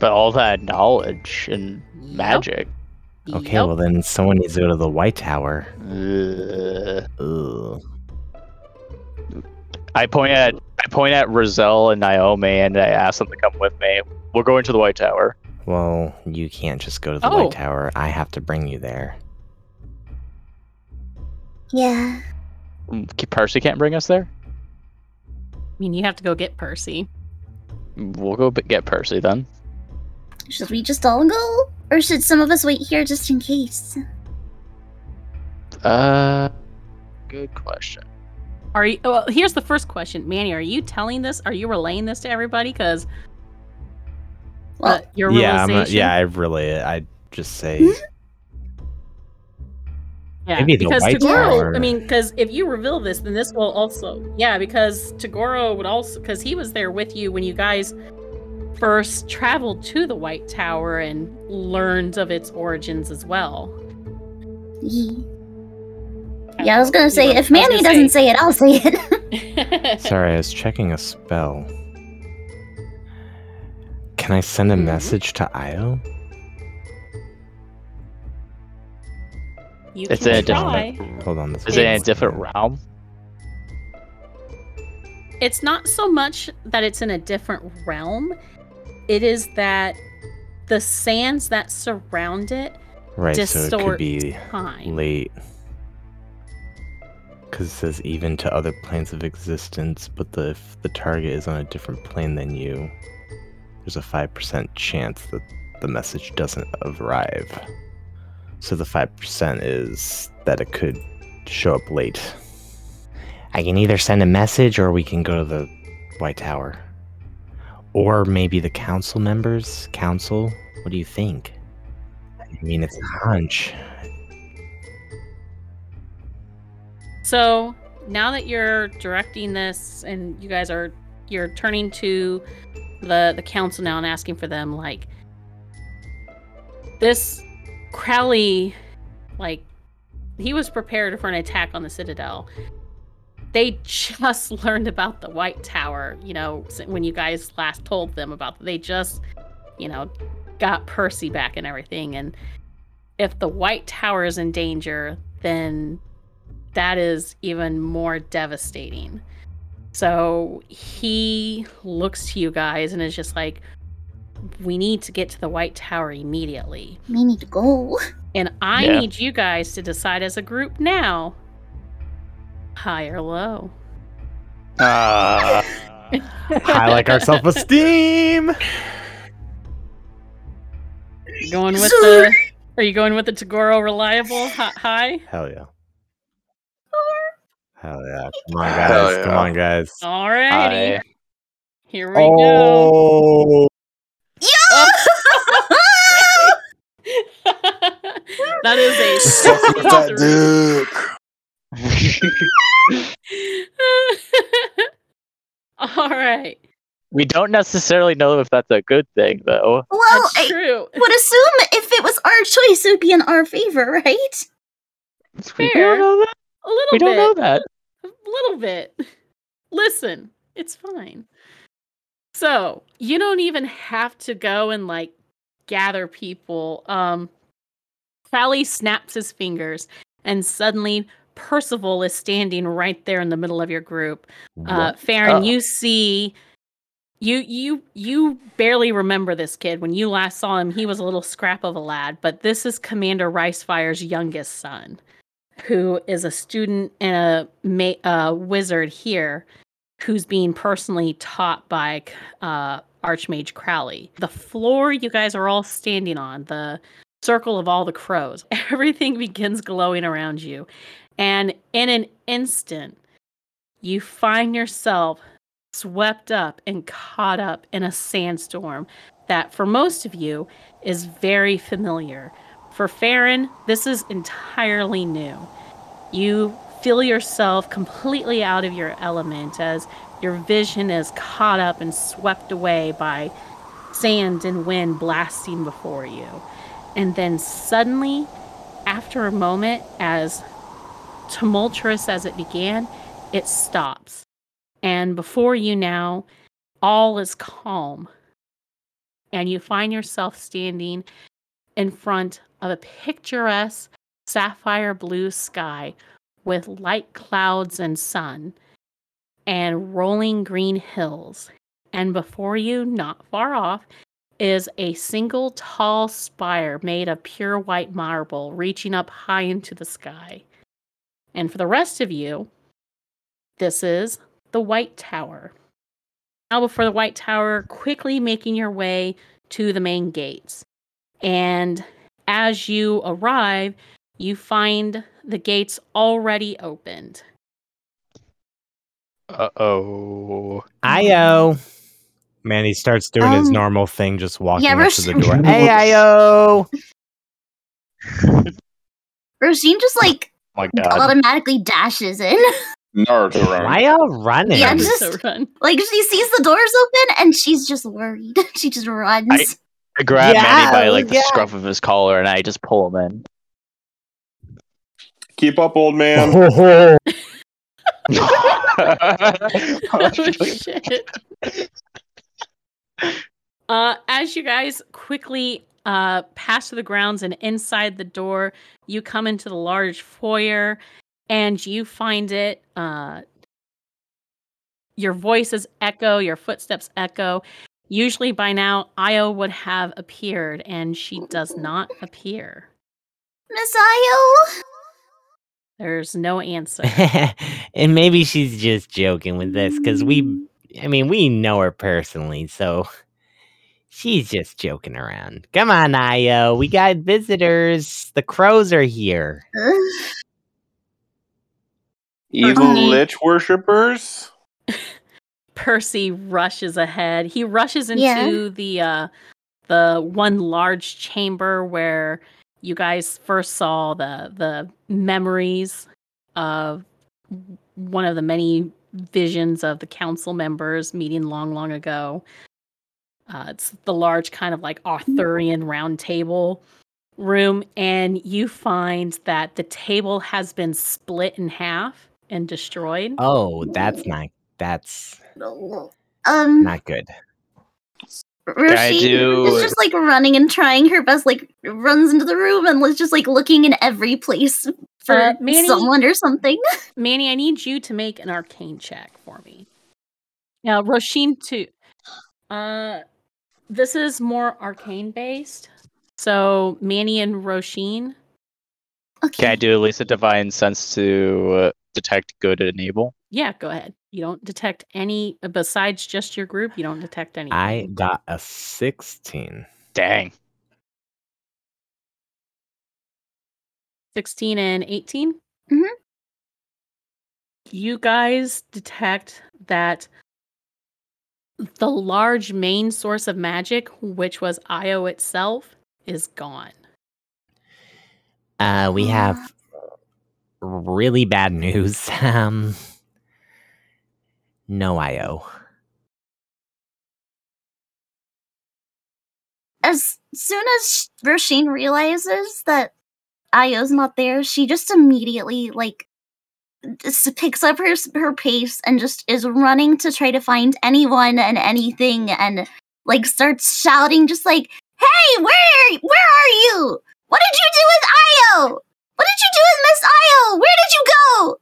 But all that knowledge and magic. Yep. Okay, yep. Well then someone needs to go to the White Tower. Uh, Ugh. I point at I point at Rizal and Naomi and I ask them to come with me. We're going to the White Tower. Well, you can't just go to the oh. White Tower. I have to bring you there. Yeah. Percy can't bring us there? I mean, you have to go get Percy. We'll go get Percy then. Should we just all go? Or should some of us wait here just in case? Uh, good question. Are you, well, here's the first question. Manny, are you telling this? Are you relaying this to everybody? Because well, your yeah, realization... A, yeah, I relay it. I just say... yeah, maybe because Togoro... I mean, because if you reveal this, then this will also... Yeah, because Togoro would also... Because he was there with you when you guys... first traveled to the White Tower and learned of its origins as well. Yeah, I was gonna say, if Manny doesn't say it, I'll say it. Sorry, I was checking a spell. Can I send a mm-hmm. message to Io? You it's can in a try. Different, hold on. This is it in a different realm? It's not so much that it's in a different realm. It is that the sands that surround it right, distort so it could be time. Late. Because it says even to other planes of existence, but the, if the target is on a different plane than you, there's a five percent chance that the message doesn't arrive. So the five percent is that it could show up late. I can either send a message or we can go to the White Tower. Or maybe the council members? Council? What do you think? I mean, it's a hunch. So, now that you're directing this and you guys are, you're turning to the, the council now and asking for them, like, this Crowley, like, he was prepared for an attack on the Citadel. They just learned about the White Tower, you know, when you guys last told them about, they just, you know, got Percy back and everything. And if the White Tower is in danger, then that is even more devastating. So he looks to you guys and is just like, we need to get to the White Tower immediately. We need to go. And I yeah. need you guys to decide as a group now. High or low? Uh, high like our self-esteem. Are going with the? Are you going with the Togoro reliable high? Hell yeah! Hell yeah! Come on, guys! Hell yeah. Come on, guys! Alrighty, high. Here we oh. go. Yeah! That is a stuff with that dude. All right. We don't necessarily know if that's a good thing, though. Well, that's true. I would assume if it was our choice, it would be in our favor, right? It's fair. We don't know that. A little we bit. We don't know that. A little bit. Listen, it's fine. So you don't even have to go and like gather people. Um, Crowley snaps his fingers, and suddenly. Percival is standing right there in the middle of your group. Uh, Farron, oh. you see, you you you barely remember this kid. When you last saw him, he was a little scrap of a lad, but this is Commander Ricefire's youngest son, who is a student and a, ma- a wizard here, who's being personally taught by uh, Archmage Crowley. The floor you guys are all standing on, the circle of all the crows, everything begins glowing around you. And in an instant, you find yourself swept up and caught up in a sandstorm that, for most of you, is very familiar. For Farron, this is entirely new. You feel yourself completely out of your element as your vision is caught up and swept away by sand and wind blasting before you. And then suddenly, after a moment, as tumultuous as it began, it stops. And before you now, all is calm. And you find yourself standing in front of a picturesque sapphire blue sky with light clouds and sun and rolling green hills. And before you, not far off, is a single tall spire made of pure white marble reaching up high into the sky. And for the rest of you, this is the White Tower. Now before the White Tower, quickly making your way to the main gates. And as you arrive, you find the gates already opened. Uh-oh. Io. Manny starts doing um, his normal thing, just walking yeah, up Ros- to the door. Hey, Io! Rosine just, like, oh automatically dashes in. Naruto running. Why are you running? Yeah, just, run. Like, she sees the doors open, and she's just worried. She just runs. I, I grab yeah, Manny by, like, the yeah. scruff of his collar, and I just pull him in. Keep up, old man. Oh, shit. Uh, as you guys quickly uh, pass through the grounds and inside the door, you come into the large foyer, and you find it, uh, your voices echo, your footsteps echo. Usually by now, Io would have appeared, and she does not appear. Miss Io? There's no answer. And maybe she's just joking with this, because we... I mean, we know her personally, so she's just joking around. Come on, Io. We got visitors. The crows are here. Evil lich worshippers? Percy rushes ahead. He rushes into yeah. the uh, the one large chamber where you guys first saw the the memories of one of the many visions of the council members meeting long, long ago. Uh, it's the large kind of like Arthurian round table room, and you find that the table has been split in half and destroyed. Oh, that's not, that's um, not good. Roshi do... is just like running and trying her best, like runs into the room and was just like looking in every place for uh, Manny, someone or something. Manny, I need you to make an arcane check for me. Now, Roisin, too. Uh, this is more arcane based. So, Manny and Roisin. Okay. Can I do at least a divine sense to uh, detect good and evil? Yeah, go ahead. You don't detect any, besides just your group, you don't detect anything. I got a sixteen. Dang. sixteen and eighteen? Mm-hmm. You guys detect that the large main source of magic, which was Io itself, is gone. Uh, we have really bad news. Um... No Io. As soon as Roisin realizes that Io's not there, she just immediately, like, just picks up her her pace and just is running to try to find anyone and anything and, like, starts shouting just like, "Hey, where where are you? What did you do with Io? What did you do with Miss Io? Where did you go?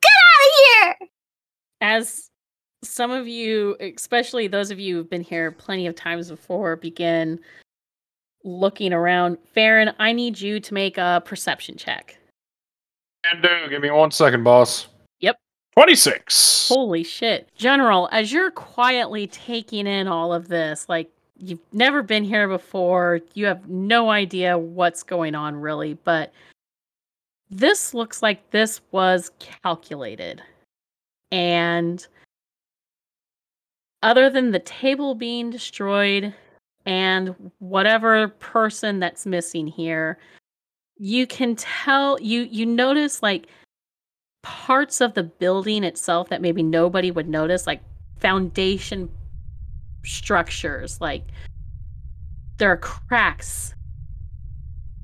Get out of here!" As some of you, especially those of you who've been here plenty of times before, begin looking around, Farron, I need you to make a perception check. Can do. Give me one second, boss. Yep. twenty-six. Holy shit. General, as you're quietly taking in all of this, like, you've never been here before, you have no idea what's going on, really, but this looks like this was calculated. And other than the table being destroyed and whatever person that's missing here, you can tell, you you notice, like, parts of the building itself that maybe nobody would notice, like foundation structures, like there are cracks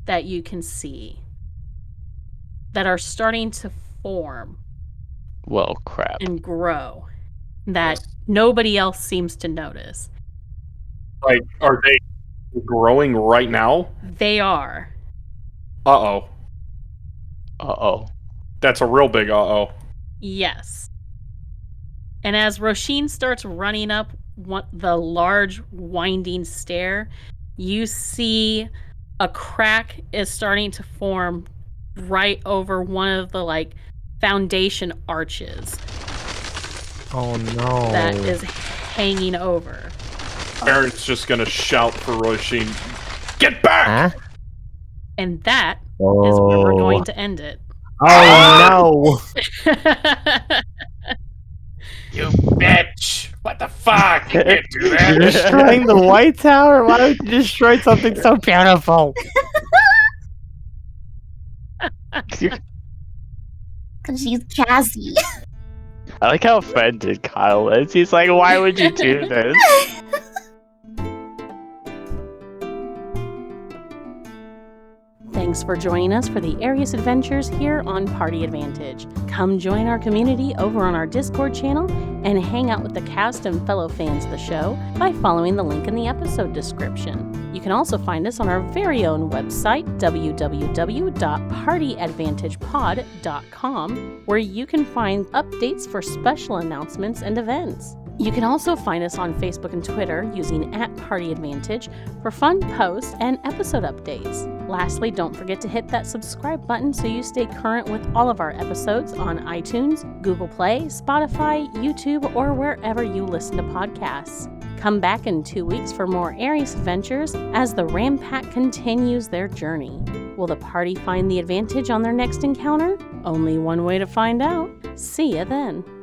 that you can see that are starting to form. Well, crap. And grow that yes. nobody else seems to notice. Like, are they growing right now? They are. Uh-oh. Uh-oh. That's a real big uh-oh. Yes. And as Roshin starts running up one, the large winding stair, you see a crack is starting to form right over one of the, like, foundation arches. Oh, no. That is hanging over. Aaron's just going to shout for Roshin, "Get back!" Huh? And that oh. is where we're going to end it. Oh, no! You bitch! What the fuck? You can't do that! You're destroying the White Tower? Why don't you destroy something so beautiful? Because she's Cassie. I like how offended Kyle is. He's like, why would you do this? Thanks for joining us for the Arius Adventures here on Party Advantage. Come join our community over on our Discord channel and hang out with the cast and fellow fans of the show by following the link in the episode description. You can also find us on our very own website, w w w dot party advantage pod dot com, where you can find updates for special announcements and events. You can also find us on Facebook and Twitter using at Party Advantage for fun posts and episode updates. Lastly, don't forget to hit that subscribe button so you stay current with all of our episodes on iTunes, Google Play, Spotify, YouTube, or wherever you listen to podcasts. Come back in two weeks for more Arius Adventures as the Ram Pack continues their journey. Will the party find the advantage on their next encounter? Only one way to find out. See ya then.